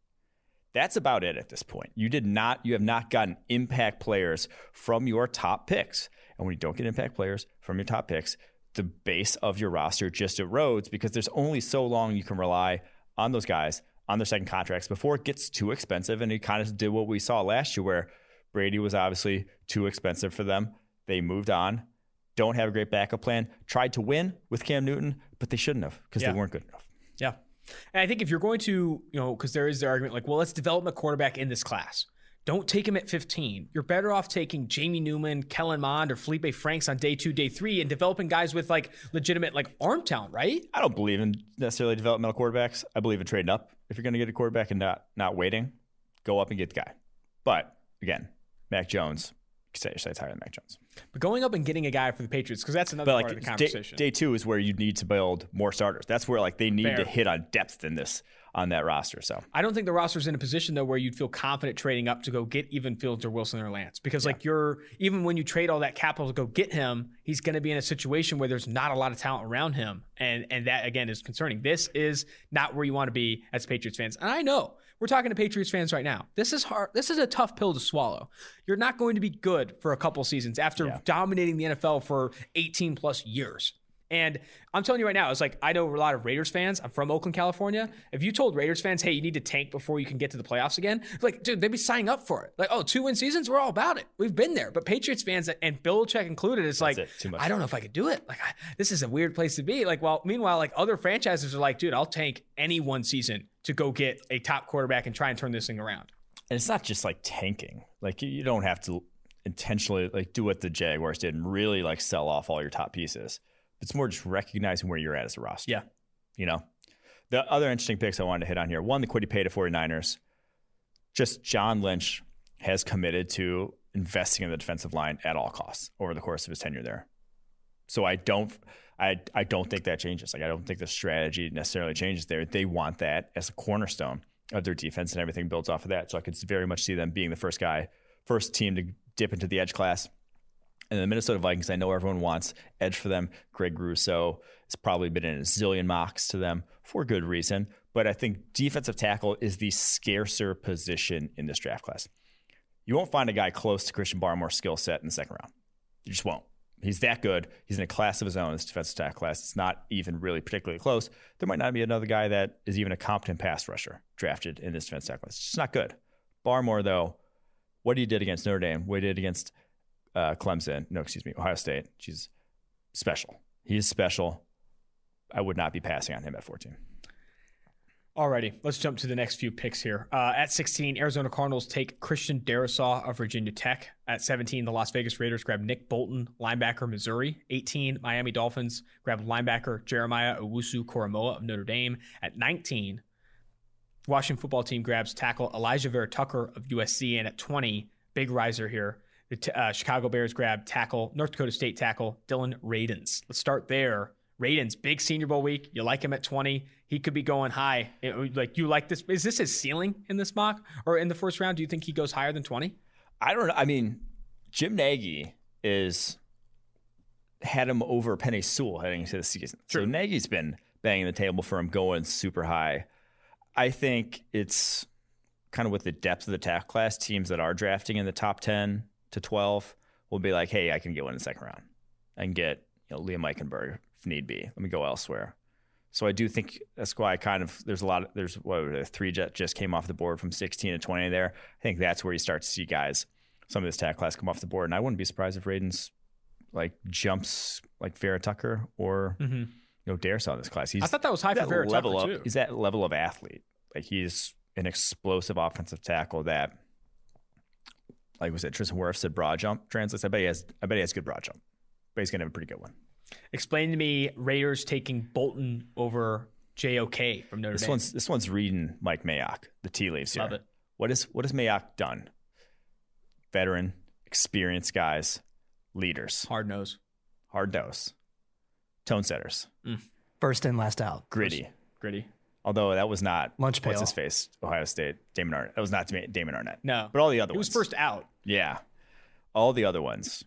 That's about it at this point. You have not gotten impact players from your top picks. And when you don't get impact players from your top picks, the base of your roster just erodes because there's only so long you can rely on those guys on their second contracts before it gets too expensive. And it kind of did what we saw last year where Brady was obviously too expensive for them. They moved on. Don't have a great backup plan, tried to win with Cam Newton, but they shouldn't have because they weren't good enough. Yeah. And I think if you're going to, because there is the argument let's develop a quarterback in this class. Don't take him at 15. You're better off taking Jamie Newman, Kellen Mond, or Felipe Franks on day 2, day 3, and developing guys with legitimate arm talent, right? I don't believe in necessarily developmental quarterbacks. I believe in trading up. If you're going to get a quarterback and not waiting, go up and get the guy. But again, Mac Jones, set your sights higher than Mac Jones. But going up and getting a guy for the Patriots, because that's another part of the conversation. Day 2 is where you need to build more starters. That's where they need to hit on depth on that roster. So I don't think the roster's in a position though where you'd feel confident trading up to go get even Fields or Wilson or Lance, because you're even when you trade all that capital to go get him, he's going to be in a situation where there's not a lot of talent around him, and that again is concerning. This is not where you want to be as Patriots fans, and I know. We're talking to Patriots fans right now. This is hard. This is a tough pill to swallow. You're not going to be good for a couple seasons after dominating the NFL for 18 plus years. And I'm telling you right now, it's I know a lot of Raiders fans. I'm from Oakland, California. If you told Raiders fans, hey, you need to tank before you can get to the playoffs again, dude, they'd be signing up for it. 2-win seasons, we're all about it. We've been there. But Patriots fans, and Belichick included, it's I don't know if I could do it. This is a weird place to be. Meanwhile, other franchises are dude, I'll tank any one season to go get a top quarterback and try and turn this thing around. And it's not just tanking. You don't have to intentionally do what the Jaguars did and really sell off all your top pieces. It's more just recognizing where you're at as a roster. Yeah. The other interesting picks I wanted to hit on here. One, the Kwity Paye to 49ers. Just John Lynch has committed to investing in the defensive line at all costs over the course of his tenure there. So I don't think that changes. Like, I don't think the strategy necessarily changes there. They want that as a cornerstone of their defense, and everything builds off of that. So I could very much see them being the first team to dip into the edge class. And the Minnesota Vikings, I know everyone wants edge for them. Gregory Rousseau has probably been in a zillion mocks to them for good reason. But I think defensive tackle is the scarcer position in this draft class. You won't find a guy close to Christian Barmore's skill set in the second round. You just won't. He's that good. He's in a class of his own, this defensive tackle class. It's not even really particularly close. There might not be another guy that is even a competent pass rusher drafted in this defensive tackle class. It's just not good. Barmore, though, what he did against Notre Dame, what he did against Ohio State. She's special. He is special. I would not be passing on him at 14. Alrighty, let's jump to the next few picks here. At 16, Arizona Cardinals take Christian Darrisaw of Virginia Tech. At 17, the Las Vegas Raiders grab Nick Bolton, linebacker, Missouri. 18, Miami Dolphins grab linebacker Jeremiah Owusu-Koramoah of Notre Dame. At 19, Washington football team grabs tackle Elijah Vera Tucker of USC. And at 20, big riser here, the Chicago Bears grab tackle, North Dakota State tackle Dylan Radins. Let's start there. Radins, big Senior Bowl week. You like him at 20. He could be going high. You like this? Is this his ceiling in this mock or in the first round? Do you think he goes higher than 20? I don't know. I mean, Jim Nagy had him over Penei Sewell heading into the season. True. So Nagy's been banging the table for him going super high. I think it's kind of with the depth of the tackle class, teams that are drafting in the top 10 to 12 will be like, hey, I can get one in the second round. I can get Liam Eichenberg if need be. Let me go elsewhere. So I do think that's why three that just came off the board from 16 to 20 there. I think that's where you start to see guys, some of this tackle class come off the board. And I wouldn't be surprised if Radins jumps like Vera Tucker or Darrisaw in this class. I thought that was high for Vera Tucker too. He's that level of athlete. He's an explosive offensive tackle that, Tristan Wirfs said broad jump translates. I bet he has good broad jump. But he's going to have a pretty good one. Explain to me Raiders taking Bolton over JOK from Notre Dame. This one's reading Mike Mayock, the tea leaves here. Love it. What has Mayock done? Veteran, experienced guys, leaders. Hard nose. Tone setters. First in, last out. Gritty. Although that was not lunch pail. What's his face? Ohio State. Damon Arnett. That was not Damon Arnett. No. But all the other ones. He was first out. Yeah. All the other ones.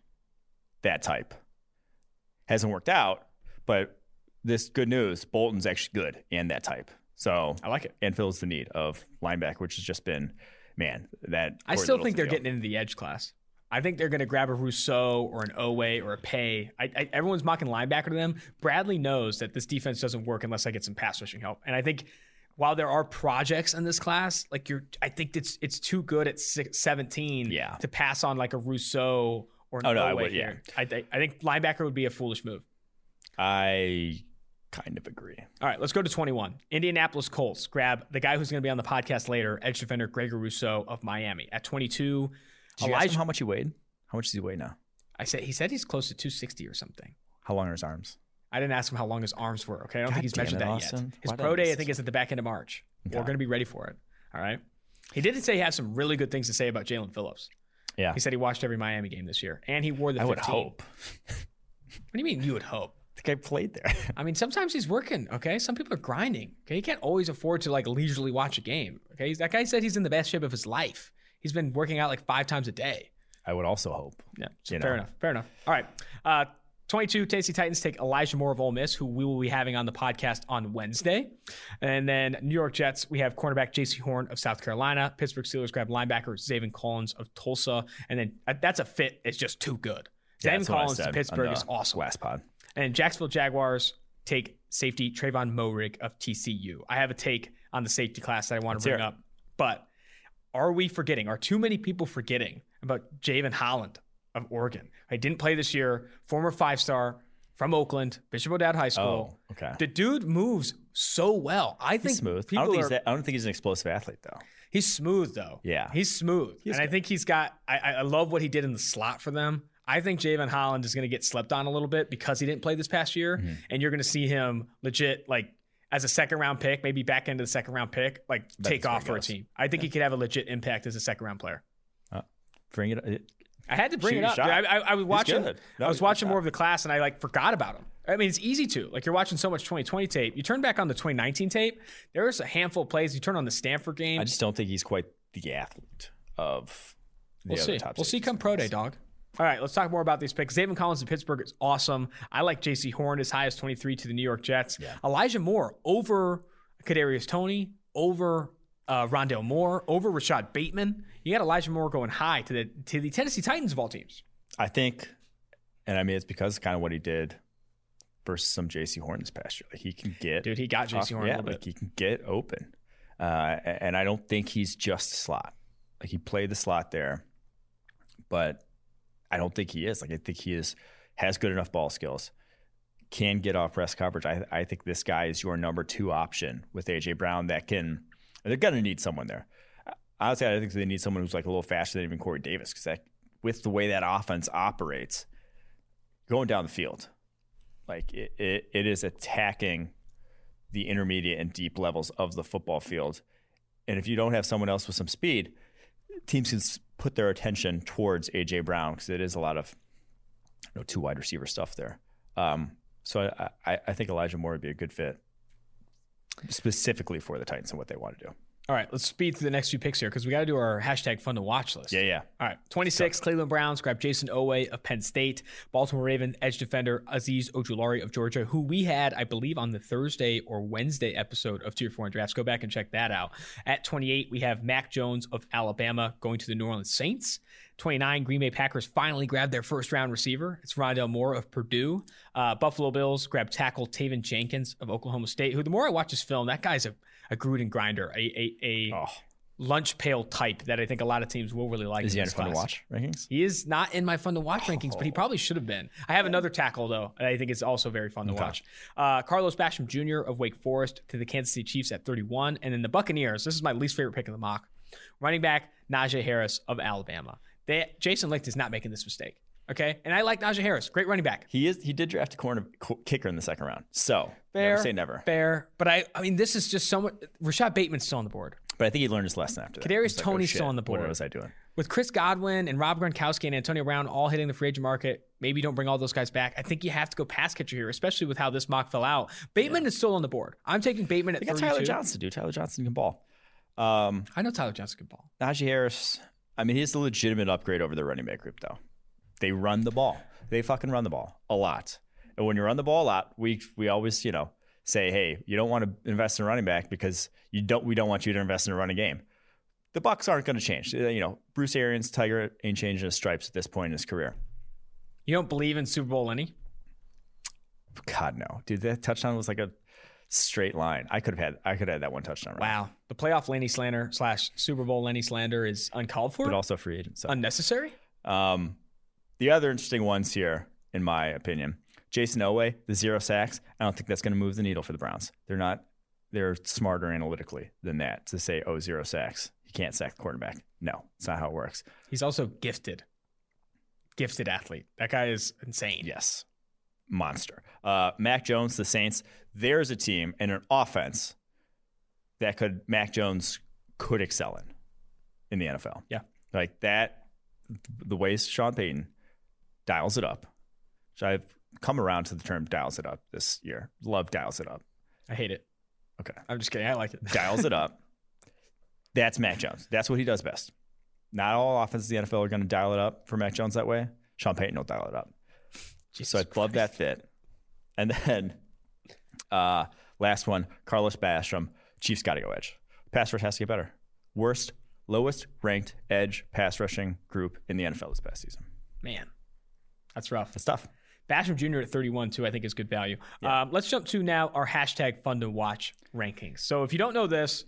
That type. Hasn't worked out, but this good news, Bolton's actually good and that type. So I like it. And fills the need of linebacker, which has just been, I still think they're getting into the edge class. I think they're going to grab a Rousseau or an Owe or a Pay. Everyone's mocking linebacker to them. Bradley knows that this defense doesn't work unless I get some pass rushing help. And I think while there are projects in this class, I think it's too good at 17 to pass on a Rousseau or no, I would. Here. Yeah, I think linebacker would be a foolish move. I kind of agree. All right, let's go to 21. Indianapolis Colts grab the guy who's going to be on the podcast later, edge defender Gregory Rousseau of Miami at 22. Did you ask him how much he weighed? How much does he weigh now? He said he's close to 260 or something. How long are his arms? I didn't ask him how long his arms were. Okay, I don't think he's measured that yet. His pro day, I think, is at the back end of March. Okay. We're going to be ready for it. All right. He did say he had some really good things to say about Jaelan Phillips. Yeah. He said he watched every Miami game this year, and he wore the 15. I would hope. What do you mean you would hope? The guy played there. I mean, sometimes he's working, okay? Some people are grinding, okay? You can't always afford to, leisurely watch a game, okay? That guy said he's in the best shape of his life. He's been working out, 5 times a day. I would also hope. Yeah, fair enough. All right. 22, Tennessee Titans take Elijah Moore of Ole Miss, who we will be having on the podcast on Wednesday. And then New York Jets, we have cornerback J.C. Horn of South Carolina. Pittsburgh Steelers grab linebacker Zaven Collins of Tulsa. And then that's a fit. It's just too good. Zaven Collins to Pittsburgh is awesome. Last pod. And Jacksonville Jaguars take safety Trayvon Moehrig of TCU. I have a take on the safety class that I want to bring up. But are too many people forgetting about Javon Holland of Oregon? I didn't play this year. Former 5-star from Oakland, Bishop O'Dowd High School. Oh, okay. The dude moves so well. I don't think he's an explosive athlete though. He's smooth though. Yeah, he's smooth, and good. I think he's got. I love what he did in the slot for them. I think Javon Holland is going to get slept on a little bit because he didn't play this past year, and you're going to see him legit as a second-round pick, maybe back into the second-round pick, take off for a team. I think he could have a legit impact as a second-round player. Bring it. I had to bring it up. I was watching more of the class, and I forgot about him. I mean, it's easy to. You're watching so much 2020 tape. You turn back on the 2019 tape, there's a handful of plays. You turn on the Stanford game. I just don't think he's quite the athlete of the other top. We'll see come pro day, dog. All right, let's talk more about these picks. Zaven Collins to Pittsburgh is awesome. I like J.C. Horn as high as 23 to the New York Jets. Yeah. Elijah Moore over Kadarius Toney, over Rondale Moore, over Rashad Bateman. You got Elijah Moore going high to the Tennessee Titans of all teams. I think, and I mean, it's because of kind of what he did versus some J.C. Horn this past year. He can get... Dude, he got J.C. Horn a little bit. He can get open. And I don't think he's just a slot. He played the slot there, but... I don't think he is. I think he has good enough ball skills, can get off press coverage. I think this guy is your number two option with A.J. Brown that can – they're going to need someone there. Honestly, I think they need someone who's a little faster than even Corey Davis because with the way that offense operates, going down the field, it is attacking the intermediate and deep levels of the football field. And if you don't have someone else with some speed, teams can – put their attention towards A.J. Brown because it is a lot of two wide receiver stuff there. So I think Elijah Moore would be a good fit specifically for the Titans and what they want to do. All right, let's speed through the next few picks here because we got to do our #fun to watch list. Yeah. All right, 26, Cleveland Browns grab Jason Owe of Penn State. Baltimore Raven edge defender Azeez Ojulari of Georgia, who we had, I believe, on the Thursday or Wednesday episode of Tier 4 and Drafts. Go back and check that out. At 28, we have Mac Jones of Alabama going to the New Orleans Saints. 29, Green Bay Packers finally grabbed their first-round receiver. It's Rondale Moore of Purdue. Buffalo Bills grabbed tackle Taven Jenkins of Oklahoma State, who the more I watch his film, that guy's a Gruden grinder, a lunch pail type that I think a lot of teams will really like. Is he in your fun-to-watch rankings? He is not in my fun-to-watch rankings, but he probably should have been. I have another tackle, though, and I think it's also very fun to watch. Carlos Basham Jr. of Wake Forest to the Kansas City Chiefs at 31. And then the Buccaneers, this is my least favorite pick in the mock, running back Najee Harris of Alabama. Jason Licht is not making this mistake, okay? And I like Najee Harris, great running back. He is. He did draft a corner kicker in the second round, so fair, never say never. Fair, but I mean, this is just so much. Rashad Bateman's still on the board, but I think he learned his lesson after that. Kadarius Toney's still on the board. What was I doing? With Chris Godwin and Rob Gronkowski and Antonio Brown all hitting the free agent market, maybe you don't bring all those guys back. I think you have to go pass catcher here, especially with how this mock fell out. Bateman is still on the board. I'm taking Bateman at 32. They got Tyler Johnson, dude. Tyler Johnson can ball. I know Tyler Johnson can ball. Najee Harris. I mean, he's a legitimate upgrade over the running back group, though. They run the ball. They fucking run the ball a lot. And when you run the ball a lot, we always, say, hey, you don't want to invest in a running back because we don't want you to invest in a running game. The Bucs aren't going to change. Bruce Arians, Tiger ain't changing his stripes at this point in his career. You don't believe in Super Bowl any? God, no. Dude, that touchdown was like a straight line. I could have had that one touchdown. Right? Wow. The playoff Lenny slander / Super Bowl Lenny slander is uncalled for. But also free agent. So. Unnecessary? The other interesting ones here, in my opinion, Jason Owe, the 0 sacks. I don't think that's going to move the needle for the Browns. They're smarter analytically than that to say, 0 sacks. He can't sack the quarterback. No, it's not how it works. He's also gifted athlete. That guy is insane. Yes. Monster. Mac Jones, the Saints. There's a team and an offense that Mac Jones could excel in the NFL. Yeah. The way Sean Payton dials it up, which I've come around to the term dials it up this year. Love dials it up. I hate it. Okay. I'm just kidding. I like it. Dials it up. That's Mac Jones. That's what he does best. Not all offenses in the NFL are going to dial it up for Mac Jones that way. Sean Payton will dial it up. Jesus so I love that fit. And then last one, Carlos Basham, Chiefs got to go edge. Pass rush has to get better. Lowest ranked edge pass rushing group in the NFL this past season. Man, that's rough. That's tough. Basham Jr. at 31, too, I think is good value. Yeah. Let's jump to now our #fun to watch rankings. So if you don't know this,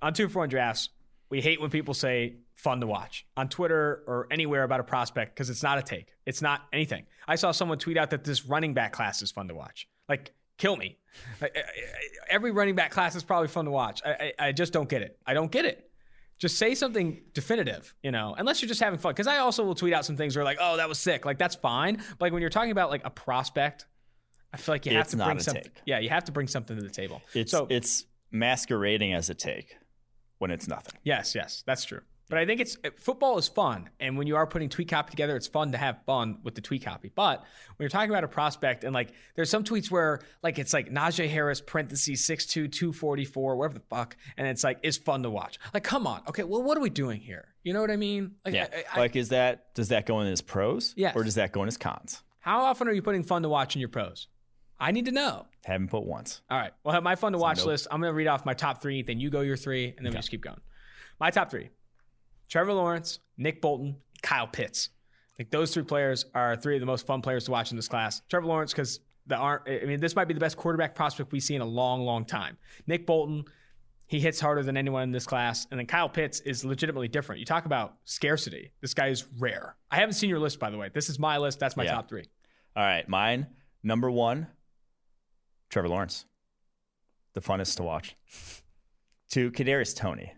on 241 Drafts, we hate when people say fun to watch on Twitter or anywhere about a prospect because it's not a take. It's not anything. I saw someone tweet out that this running back class is fun to watch. Kill me. Every running back class is probably fun to watch. I just don't get it. I don't get it. Just say something definitive, unless you're just having fun. Because I also will tweet out some things where that was sick. That's fine. But when you're talking about a prospect, I feel like you have to bring something. Take. Yeah, you have to bring something to the table. It's masquerading as a take when it's nothing. Yes, that's true. But I think it's football is fun. And when you are putting tweet copy together, it's fun to have fun with the tweet copy. But when you're talking about a prospect and like there's some tweets where like it's like Najee Harris parentheses 6'2", 244, whatever the fuck. And it's like it's fun to watch. Like, come on. Okay, well, what are we doing here? You know what I mean? Like, yeah. Does that go in as pros? Yes. Or does that go in as cons? How often are you putting fun to watch in your pros? I need to know. Haven't put once. All right. Well, my fun to watch list. I'm going to read off my top three. Then you go your three. And then we just keep going. My top three. Trevor Lawrence, Nick Bolton, Kyle Pitts. Like those three players are three of the most fun players to watch in this class. Trevor Lawrence, because this might be the best quarterback prospect we see in a long, long time. Nick Bolton, he hits harder than anyone in this class. And then Kyle Pitts is legitimately different. You talk about scarcity. This guy is rare. I haven't seen your list, by the way. This is my list. That's my top three. All right. Mine, number one, Trevor Lawrence. The funnest to watch. Two, Kadarius Toney,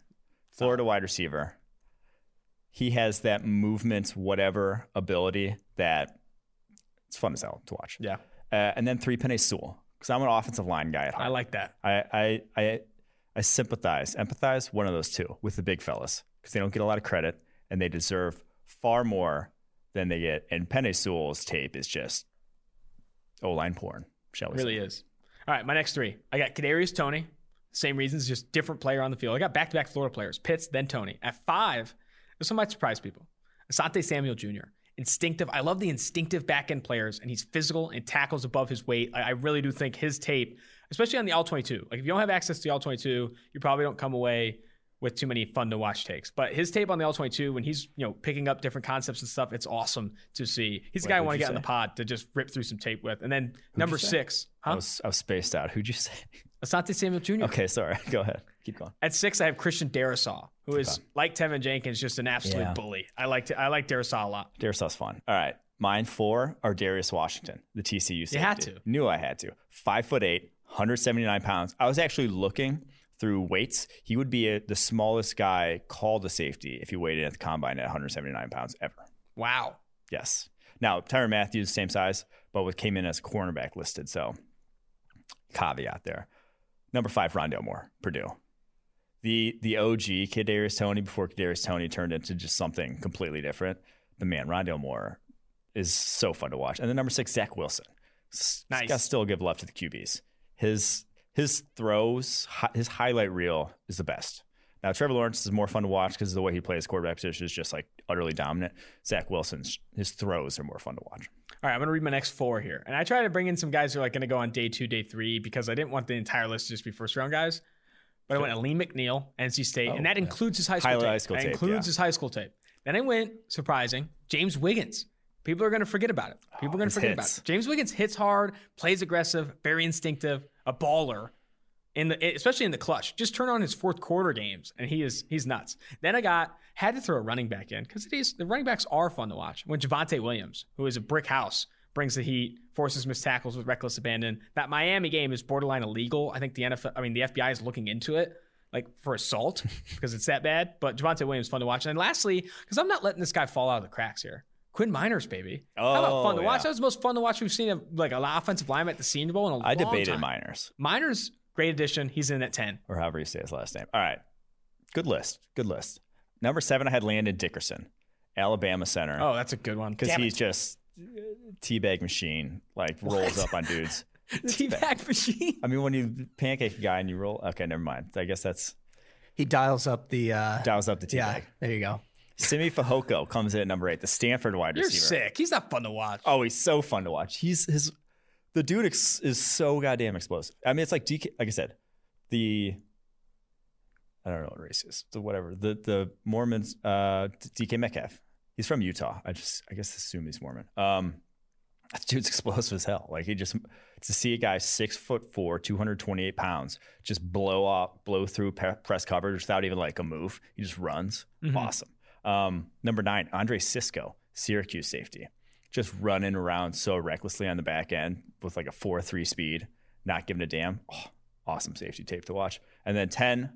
Florida wide receiver. He has that movement, whatever ability that it's fun as hell to watch. Yeah. And then three, Penei Sewell, because I'm an offensive line guy at heart. I like that. I empathize one of those two with the big fellas because they don't get a lot of credit and they deserve far more than they get. And Penei Sewell's tape is just O-line porn, shall we say. It really is. All right, my next three. I got Kadarius Toney. Same reasons, just different player on the field. I got back-to-back Florida players, Pitts, then Toney. At five, this one might surprise people. Asante Samuel Jr. Instinctive. I love the instinctive back-end players, and he's physical and tackles above his weight. I really do think his tape, especially on the All-22, like if you don't have access to the All-22, you probably don't come away with too many fun-to-watch takes. But his tape on the All-22, when he's picking up different concepts and stuff, it's awesome to see. He's the guy I want to get on the pod to just rip through some tape with. And then number six. Huh? I was spaced out. Who'd you say? Asante Samuel Jr. Okay, sorry. Go ahead. Keep going. At six, I have Christian Darrisaw, who is, like Tevin Jenkins, just an absolute bully. I like Darrisaw a lot. Darrisaw's fun. All right. Mine four are Darius Washington, the TCU safety. You had to. Knew I had to. 5'8", 179 pounds. I was actually looking through weights. He would be the smallest guy called a safety if he weighed in at the combine at 179 pounds ever. Wow. Yes. Now, Tyrann Mathieu, same size, but came in as cornerback listed, so caveat there. Number five, Rondale Moore, Purdue. The OG, Kadarius Toney, before Kadarius Toney turned into just something completely different. But man, Rondale Moore is so fun to watch. And then number six, Zach Wilson. Nice. He's got to still give love to the QBs. His throws, his highlight reel is the best. Now, Trevor Lawrence is more fun to watch because the way he plays quarterback position is just like utterly dominant. Zach Wilson's, his throws are more fun to watch. All right, I'm going to read my next four here. And I try to bring in some guys who are like going to go on day two, day three, because I didn't want the entire list to just be first-round guys. But I went Aleem McNeil, NC State, and that includes his high school tape. His high school tape. Then I went, surprising, James Wiggins. People are going to forget about it. James Wiggins hits hard, plays aggressive, very instinctive, a baller. Especially in the clutch, just turn on his fourth quarter games, and he's nuts. Then I had to throw a running back in because the running backs are fun to watch. When Javonte Williams, who is a brick house, brings the heat, forces missed tackles with reckless abandon. That Miami game is borderline illegal. I think the FBI is looking into it, like for assault, because it's that bad. But Javonte Williams fun to watch. And then lastly, because I'm not letting this guy fall out of the cracks here, Quinn Miners, baby. Oh, how about fun to watch? That was the most fun to watch we've seen of like an offensive lineman at the Senior Bowl in a long time. I debated Miners. Miners. Great addition. He's in at 10. Or however you say his last name. All right. Good list. Number seven, I had Landon Dickerson, Alabama center. Oh, that's a good one. Because he's just teabag machine, like rolls up on dudes. Teabag machine? I mean, when you pancake a guy and you roll. Okay, never mind. I guess that's. He dials up the. Teabag. Yeah, there you go. Simi Fehoko comes in at number 8, the Stanford wide receiver. You're sick. He's not fun to watch. Oh, he's so fun to watch. The dude is so goddamn explosive. I mean, it's like DK. Like I said, I don't know what race is. The Mormons, DK Metcalf. He's from Utah. I guess assume he's Mormon. That dude's explosive as hell. Like to see a guy 6'4", 228 pounds, just blow through press coverage without even like a move. He just runs. Mm-hmm. Awesome. Number 9, Andre Sisco, Syracuse safety. Just running around so recklessly on the back end with like a 4.3 speed, not giving a damn. Oh, awesome safety tape to watch. And then 10, a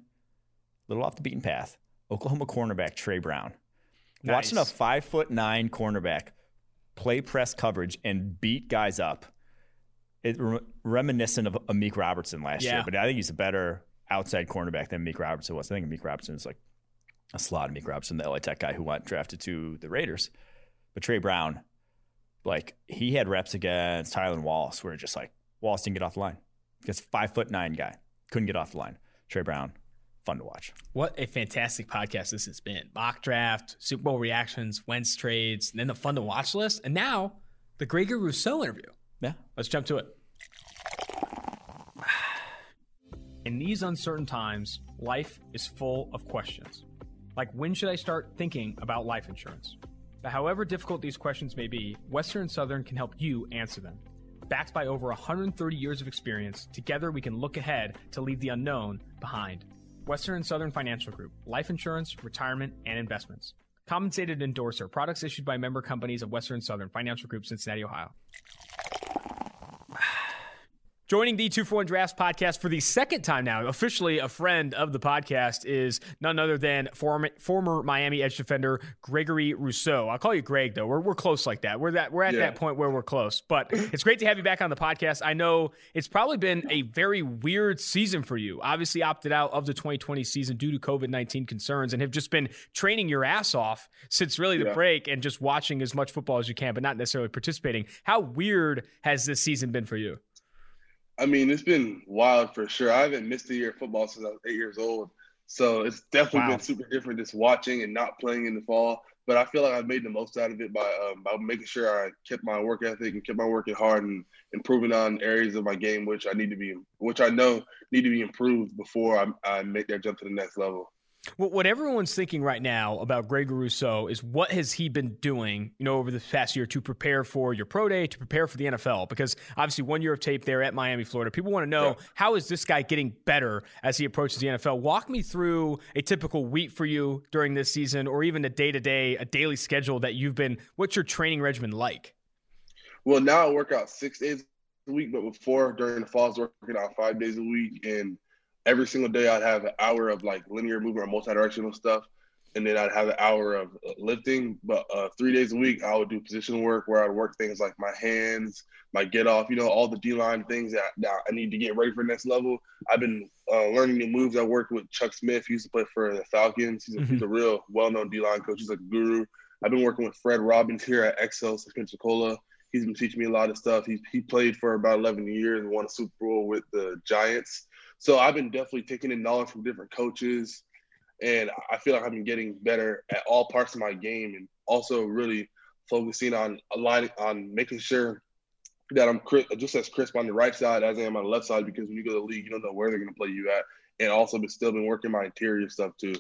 little off the beaten path, Oklahoma cornerback Trey Brown. Nice. Watching a 5'9" cornerback play press coverage and beat guys up, it reminiscent of Amik Robertson last year, but I think he's a better outside cornerback than Amik Robertson was. I think Amik Robertson was like a slot Amik Robinson, the LA Tech guy who went drafted to the Raiders. But Trey Brown, like, he had reps against Tylan Wallace where just like Wallace didn't get off the line. Because 5'9" guy couldn't get off the line. Trey Brown, fun to watch. What a fantastic podcast this has been. Mock draft, Super Bowl reactions, Wentz trades, and then the fun to watch list. And now the Gregory Rousseau interview. Yeah. Let's jump to it. In these uncertain times, life is full of questions. Like, when should I start thinking about life insurance? But however difficult these questions may be, Western Southern can help you answer them. Backed by over 130 years of experience, together we can look ahead to leave the unknown behind. Western and Southern Financial Group, life insurance, retirement, and investments. Compensated endorser, products issued by member companies of Western Southern Financial Group, Cincinnati, Ohio. Joining the 241 Drafts podcast for the second time now, officially a friend of the podcast, is none other than former Miami edge defender Gregory Rousseau. I'll call you Greg, though. We're close like that. We're at that point where we're close. But it's great to have you back on the podcast. I know it's probably been a very weird season for you. Obviously opted out of the 2020 season due to COVID-19 concerns and have just been training your ass off since really the break and just watching as much football as you can, but not necessarily participating. How weird has this season been for you? I mean, it's been wild for sure. I haven't missed a year of football since I was 8 years old. So it's definitely been super different just watching and not playing in the fall. But I feel like I've made the most out of it by making sure I kept my work ethic and kept my working hard and improving on areas of my game, which I know need to be improved before I make that jump to the next level. Well, what everyone's thinking right now about Gregory Rousseau is what has he been doing, over the past year to prepare for your pro day, to prepare for the NFL? Because obviously 1 year of tape there at Miami, Florida. People want to know, how is this guy getting better as he approaches the NFL? Walk me through a typical week for you during this season, or even a daily schedule that you've been. What's your training regimen like? Well, now I work out 6 days a week, but before, during the fall, I was working out 5 days a week, and every single day I'd have an hour of like linear movement or multi-directional stuff. And then I'd have an hour of lifting, but 3 days a week, I would do position work where I'd work things like my hands, my get off, all the D-line things that I need to get ready for next level. I've been learning new moves. I worked with Chuck Smith. He used to play for the Falcons. He's a real well-known D-line coach. He's like a guru. I've been working with Fred Robbins here at Excel Pensacola. He's been teaching me a lot of stuff. He played for about 11 years and won a Super Bowl with the Giants. So I've been definitely taking in knowledge from different coaches, and I feel like I've been getting better at all parts of my game, and also really focusing on making sure that I'm just as crisp on the right side as I am on the left side, because when you go to the league, you don't know where they're going to play you at, and also been working my interior stuff too.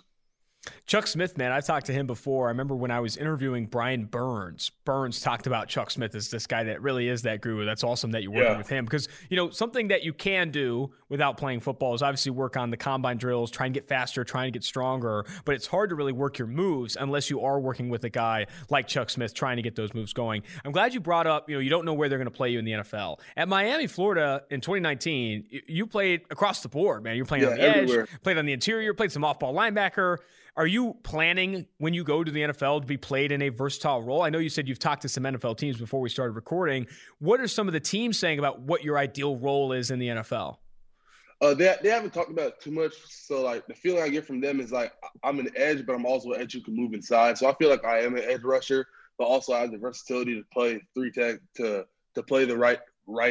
Chuck Smith, man, I've talked to him before. I remember when I was interviewing Brian Burns. Burns talked about Chuck Smith as this guy that really is that guru. That's awesome that you're working with him, because, something that you can do without playing football is obviously work on the combine drills, try and get faster, try and get stronger, but it's hard to really work your moves unless you are working with a guy like Chuck Smith trying to get those moves going. I'm glad you brought up, you don't know where they're going to play you in the NFL. At Miami, Florida in 2019, you played across the board, man. You're playing on the everywhere. Edge, played on the interior, played some off-ball linebacker. Are you planning when you go to the NFL to be played in a versatile role? I know you said you've talked to some NFL teams before we started recording. What are some of the teams saying about what your ideal role is in the NFL? They haven't talked about it too much. So, like, the feeling I get from them is, like, I'm an edge, but I'm also an edge who can move inside. So I feel like I am an edge rusher, but also I have the versatility to play three tech, to play the right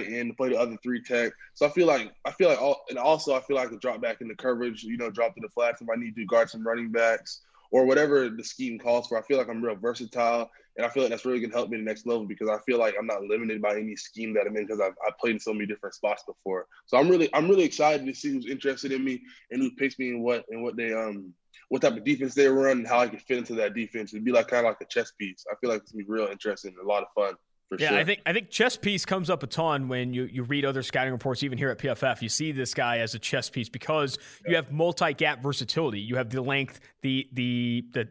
end, to play the other three tech. So I feel like I drop back into coverage, drop to the flats if I need to, guard some running backs or whatever the scheme calls for. I feel like I'm real versatile, and I feel like that's really going to help me to the next level, because I feel like I'm not limited by any scheme that I'm in, because I played in so many different spots before. So I'm really excited to see who's interested in me and who picks me, and what type of defense they run and how I can fit into that defense. It'd be like kind of like a chess piece. I feel like it's going to be real interesting and a lot of fun. Yeah, sure. I think chess piece comes up a ton when you read other scouting reports, even here at PFF. You see this guy as a chess piece because you have multi-gap versatility. You have the length, the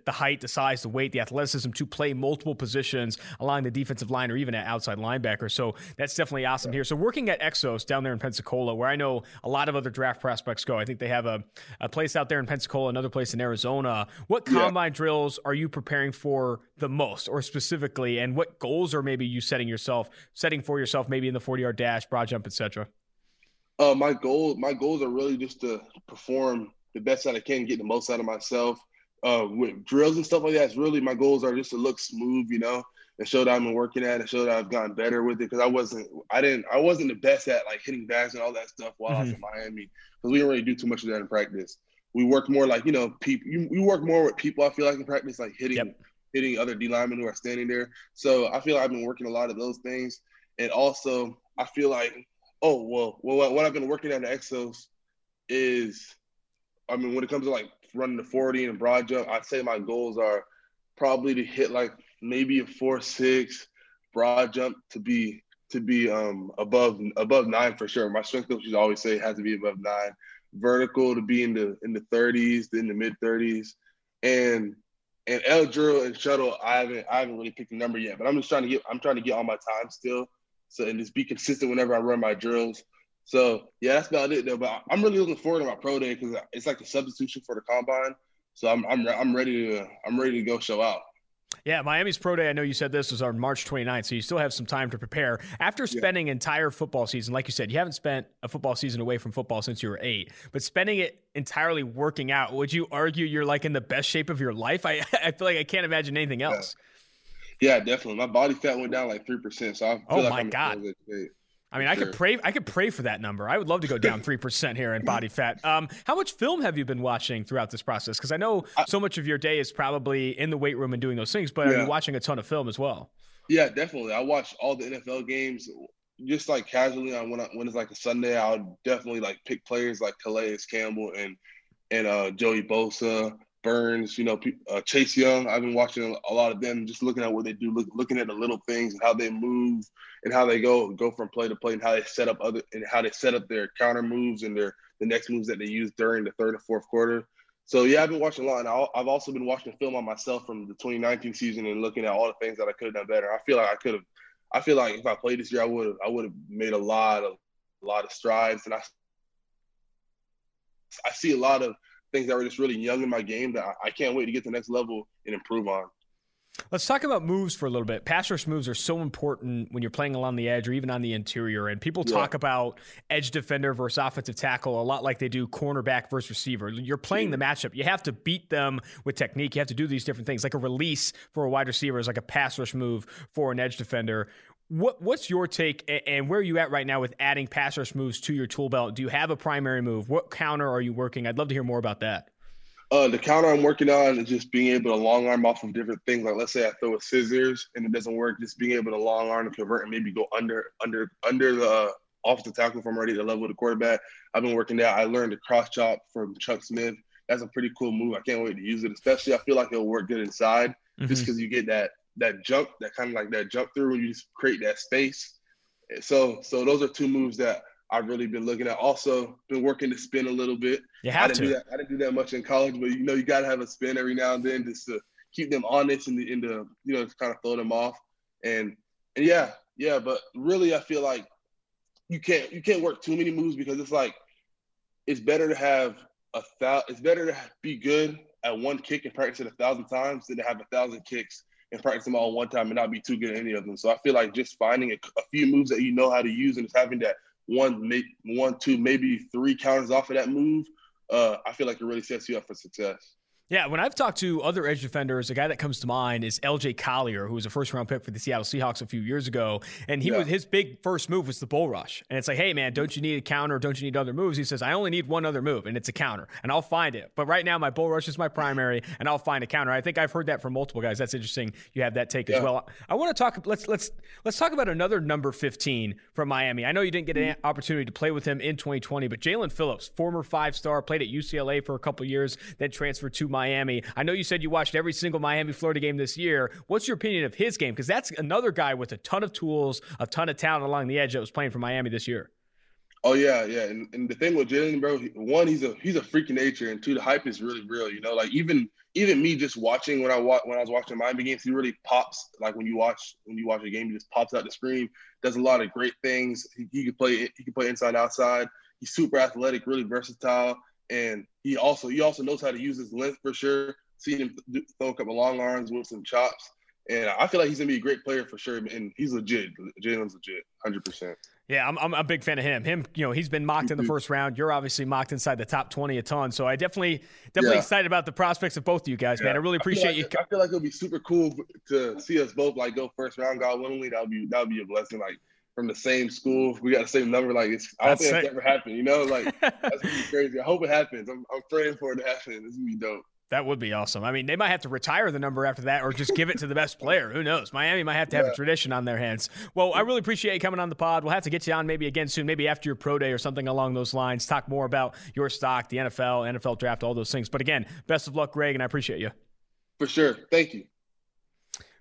height, the size, the weight, the athleticism to play multiple positions along the defensive line or even at outside linebacker. So that's definitely awesome here. So working at Exos down there in Pensacola, where I know a lot of other draft prospects go, I think they have a place out there in Pensacola, another place in Arizona. What combine drills are you preparing for the most, or specifically, and what goals are maybe you setting for yourself, maybe in the 40-yard dash, broad jump, etc.? My goals are really just to perform the best that I can, get the most out of myself, with drills and stuff like that, it's really my goals are just to look smooth, you know, and show that I've been working at it, show that I've gotten better with it, because I wasn't the best at like hitting backs and all that stuff while I was in Miami, because we didn't really do too much of that in practice. We work more like, you know, people. You work more with people, I feel like, in practice, like hitting other D linemen who are standing there. So I feel like I've been working a lot of those things. And also I feel like, what I've been working at the Exos is, I mean, when it comes to like running the 40 and broad jump, I'd say my goals are probably to hit like maybe a 4.6 broad jump to be above 9 for sure. My strength coaches always say it has to be above 9. Vertical to be in the 30s, in the mid 30s, and L drill and shuttle. I haven't really picked a number yet, but I'm trying to get all my time still. So, and just be consistent whenever I run my drills. So yeah, that's about it though. But I'm really looking forward to my pro day because it's like a substitution for the combine. So I'm ready to go show out. Yeah, Miami's pro day, I know you said this was on March 29th, so you still have some time to prepare. After spending entire football season, like you said, you haven't spent a football season away from football since you were 8, but spending it entirely working out, would you argue you're like in the best shape of your life? I feel like I can't imagine anything else. Yeah, definitely. My body fat went down like 3%, so I feel I'm God. I mean, I could pray for that number. I would love to go down 3% here in body fat. How much film have you been watching throughout this process? Because I know so much of your day is probably in the weight room and doing those things, but are you watching a ton of film as well? Yeah, definitely. I watch all the NFL games just like casually. When it's like a Sunday, I'll definitely like pick players like Calais Campbell and Joey Bosa, Burns, you know, Chase Young. I've been watching a lot of them, just looking at what they do, looking at the little things and how they move and how they go from play to play and how they set up their counter moves and the next moves that they use during the third and fourth quarter. So yeah, I've been watching a lot, and I've also been watching film on myself from the 2019 season and looking at all the things that I could have done better. I feel like if I played this year, I would have made a lot of strides, and I see a lot of things that were just really young in my game that I can't wait to get to the next level and improve on. Let's talk about moves for a little bit. Pass rush moves are so important when you're playing along the edge or even on the interior. And people talk about edge defender versus offensive tackle a lot like they do cornerback versus receiver. You're playing the matchup. You have to beat them with technique. You have to do these different things. Like a release for a wide receiver is like a pass rush move for an edge defender. What's your take and where are you at right now with adding pass rush moves to your tool belt? Do you have a primary move? What counter are you working? I'd love to hear more about that. The counter I'm working on is just being able to long arm off of different things. Like let's say I throw a scissors and it doesn't work, just being able to long arm and convert and maybe go under the offensive tackle from already the level of the quarterback. I've been working that. I learned the cross chop from Chuck Smith. That's a pretty cool move. I can't wait to use it. Especially I feel like it'll work good inside just because you get that jump, that kind of like that jump through when you just create that space. So those are two moves that I've really been looking at. Also been working to spin a little bit. I didn't do that much in college, but you know, you got to have a spin every now and then just to keep them honest and in the you know, just kind of throw them off. And yeah. But really I feel like you can't work too many moves because it's like, it's better to have it's better to be good at one kick and practice it 1,000 times than to have 1,000 kicks and practice them all one time and not be too good at any of them. So I feel like just finding a few moves that you know how to use and just having that one, 2, maybe 3 counters off of that move, I feel like it really sets you up for success. Yeah, when I've talked to other edge defenders, a guy that comes to mind is LJ Collier, who was a first-round pick for the Seattle Seahawks a few years ago, and his big first move was the bull rush. And it's like, hey, man, don't you need a counter? Don't you need other moves? He says, I only need one other move, and it's a counter, and I'll find it. But right now, my bull rush is my primary, and I'll find a counter. I think I've heard that from multiple guys. That's interesting. You have that take as well. I want to talk. Let's talk about another number 15 from Miami. I know you didn't get an opportunity to play with him in 2020, but Jaelan Phillips, former 5-star, played at UCLA for a couple years, then transferred to Miami. I know you said you watched every single Miami Florida game this year. What's your opinion of his game? Because that's another guy with a ton of tools, a ton of talent along the edge that was playing for Miami this year. Oh yeah. And the thing with Jaelan, bro, one, he's a freak of nature, and two, the hype is really real. You know, like even me just watching when I was watching Miami games, he really pops. Like when you watch a game, he just pops out the screen. Does a lot of great things. He can play inside, outside. He's super athletic, really versatile. And he also knows how to use his length for sure. Seen him throw a couple long arms with some chops. And I feel like he's going to be a great player for sure. And he's legit. Jalen's legit, 100%. Yeah, I'm a big fan of him. You know, he's been mocked in the first round. You're obviously mocked inside the top 20 a ton. So I definitely excited about the prospects of both of you guys, man. I really appreciate you. I feel like it would be super cool to see us both like go first round, God willingly. That would be a blessing. Like from the same school, we got the same number. Like I don't think that's ever happened. You know, like that's gonna be crazy. I hope it happens. I'm praying for it to happen. This would be dope. That would be awesome. I mean, they might have to retire the number after that or just give it to the best player. Who knows? Miami might have to have a tradition on their hands. Well, I really appreciate you coming on the pod. We'll have to get you on maybe again soon, maybe after your pro day or something along those lines. Talk more about your stock, the NFL draft, all those things. But again, best of luck, Greg, and I appreciate you. For sure. Thank you.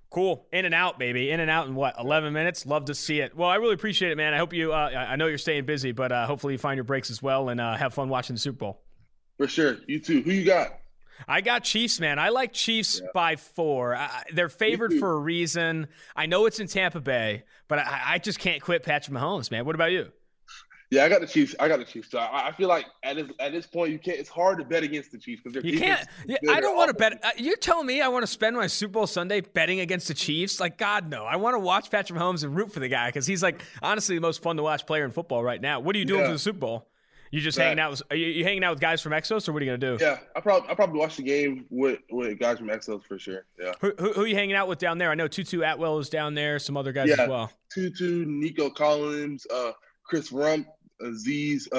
Cool. In and out, baby. In and out in, 11 minutes? Love to see it. Well, I really appreciate it, man. I hope you I know you're staying busy, but hopefully you find your breaks as well and have fun watching the Super Bowl. For sure. You too. Who you got? I got Chiefs, man. I like Chiefs by 4. They're favored for a reason. I know it's in Tampa Bay, but I just can't quit Patrick Mahomes, man. What about you? Yeah, I got the Chiefs. So I feel like at this point, you can't. It's hard to bet against the Chiefs because you can't. Yeah, I don't want to bet. You're telling me I want to spend my Super Bowl Sunday betting against the Chiefs? Like, God, no. I want to watch Patrick Mahomes and root for the guy because he's like honestly the most fun to watch player in football right now. What are you doing for the Super Bowl? You just hanging out? Are you hanging out with guys from Exos, or what are you gonna do? Yeah, I probably watch the game with guys from Exos for sure. Yeah. Who are you hanging out with down there? I know Tutu Atwell is down there. Some other guys as well. Tutu, Nico Collins, Chris Rump, Aziz,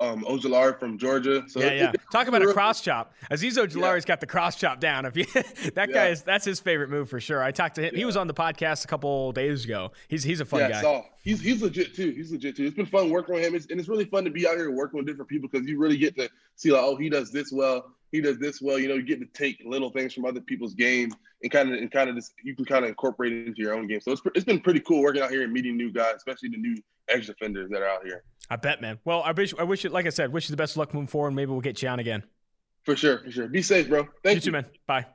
Ojolari from Georgia. So talk about a cross chop. Aziz Ojalari's got the cross chop down. If you, that's his favorite move for sure. I talked to him. He was on the podcast a couple days ago. He's a fun guy. So he's legit too. It's been fun working with him, and it's really fun to be out here working with different people because you really get to see like, oh, he does this well. He does this well. You know, you get to take little things from other people's game and kind of just you can kind of incorporate it into your own game. So it's been pretty cool working out here and meeting new guys, especially the new edge defenders that are out here. I bet, man. Well, I wish you, like I said, wish you the best of luck moving forward. Maybe we'll get you on again. For sure. Be safe, bro. Thank you. You too, man. Bye.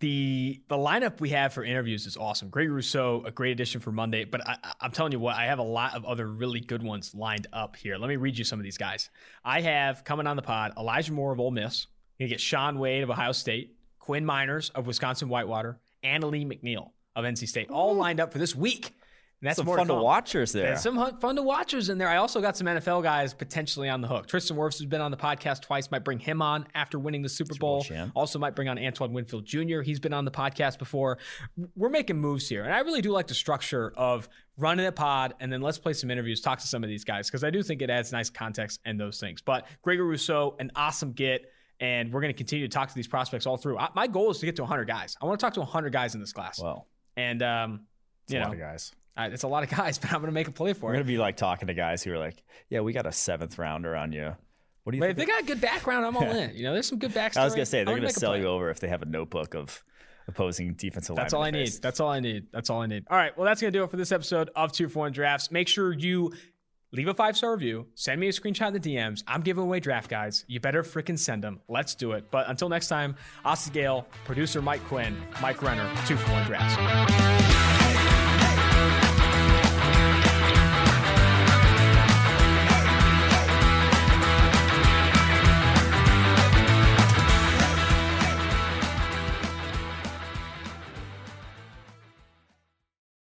The lineup we have for interviews is awesome. Gregory Rousseau, a great addition for Monday. But I'm telling you what, I have a lot of other really good ones lined up here. Let me read you some of these guys. I have, coming on the pod, Elijah Moore of Ole Miss. Going to get Sean Wade of Ohio State. Quinn Miners of Wisconsin-Whitewater. Annalee McNeil of NC State. All lined up for this week. And that's some more fun-to-watchers there. And some fun-to-watchers in there. I also got some NFL guys potentially on the hook. Tristan Wirfs has been on the podcast twice. Might bring him on after winning the Super Bowl. Also might bring on Antoine Winfield Jr. He's been on the podcast before. We're making moves here. And I really do like the structure of running a pod, and then let's play some interviews, talk to some of these guys, because I do think it adds nice context and those things. But Gregory Rousseau, an awesome get. And we're going to continue to talk to these prospects all through. My goal is to get to 100 guys. I want to talk to 100 guys in this class. Wow. And, a lot of guys. It's a lot of guys, but I'm going to make a play for it. We're going to be like talking to guys who are like, yeah, we got a 7th rounder on you. What do you think? If they got good background, I'm all in. You know, there's some good backstory. I was going to say, they're going to sell you over if they have a notebook of opposing defensive linemen. That's all I need. All right, well, that's going to do it for this episode of 2-for-1 Drafts. Make sure you leave a 5-star review. Send me a screenshot of the DMs. I'm giving away draft guides. You better freaking send them. Let's do it. But until next time, Austin Gale, producer Mike Quinn, Mike Renner, 2-for-1 Drafts.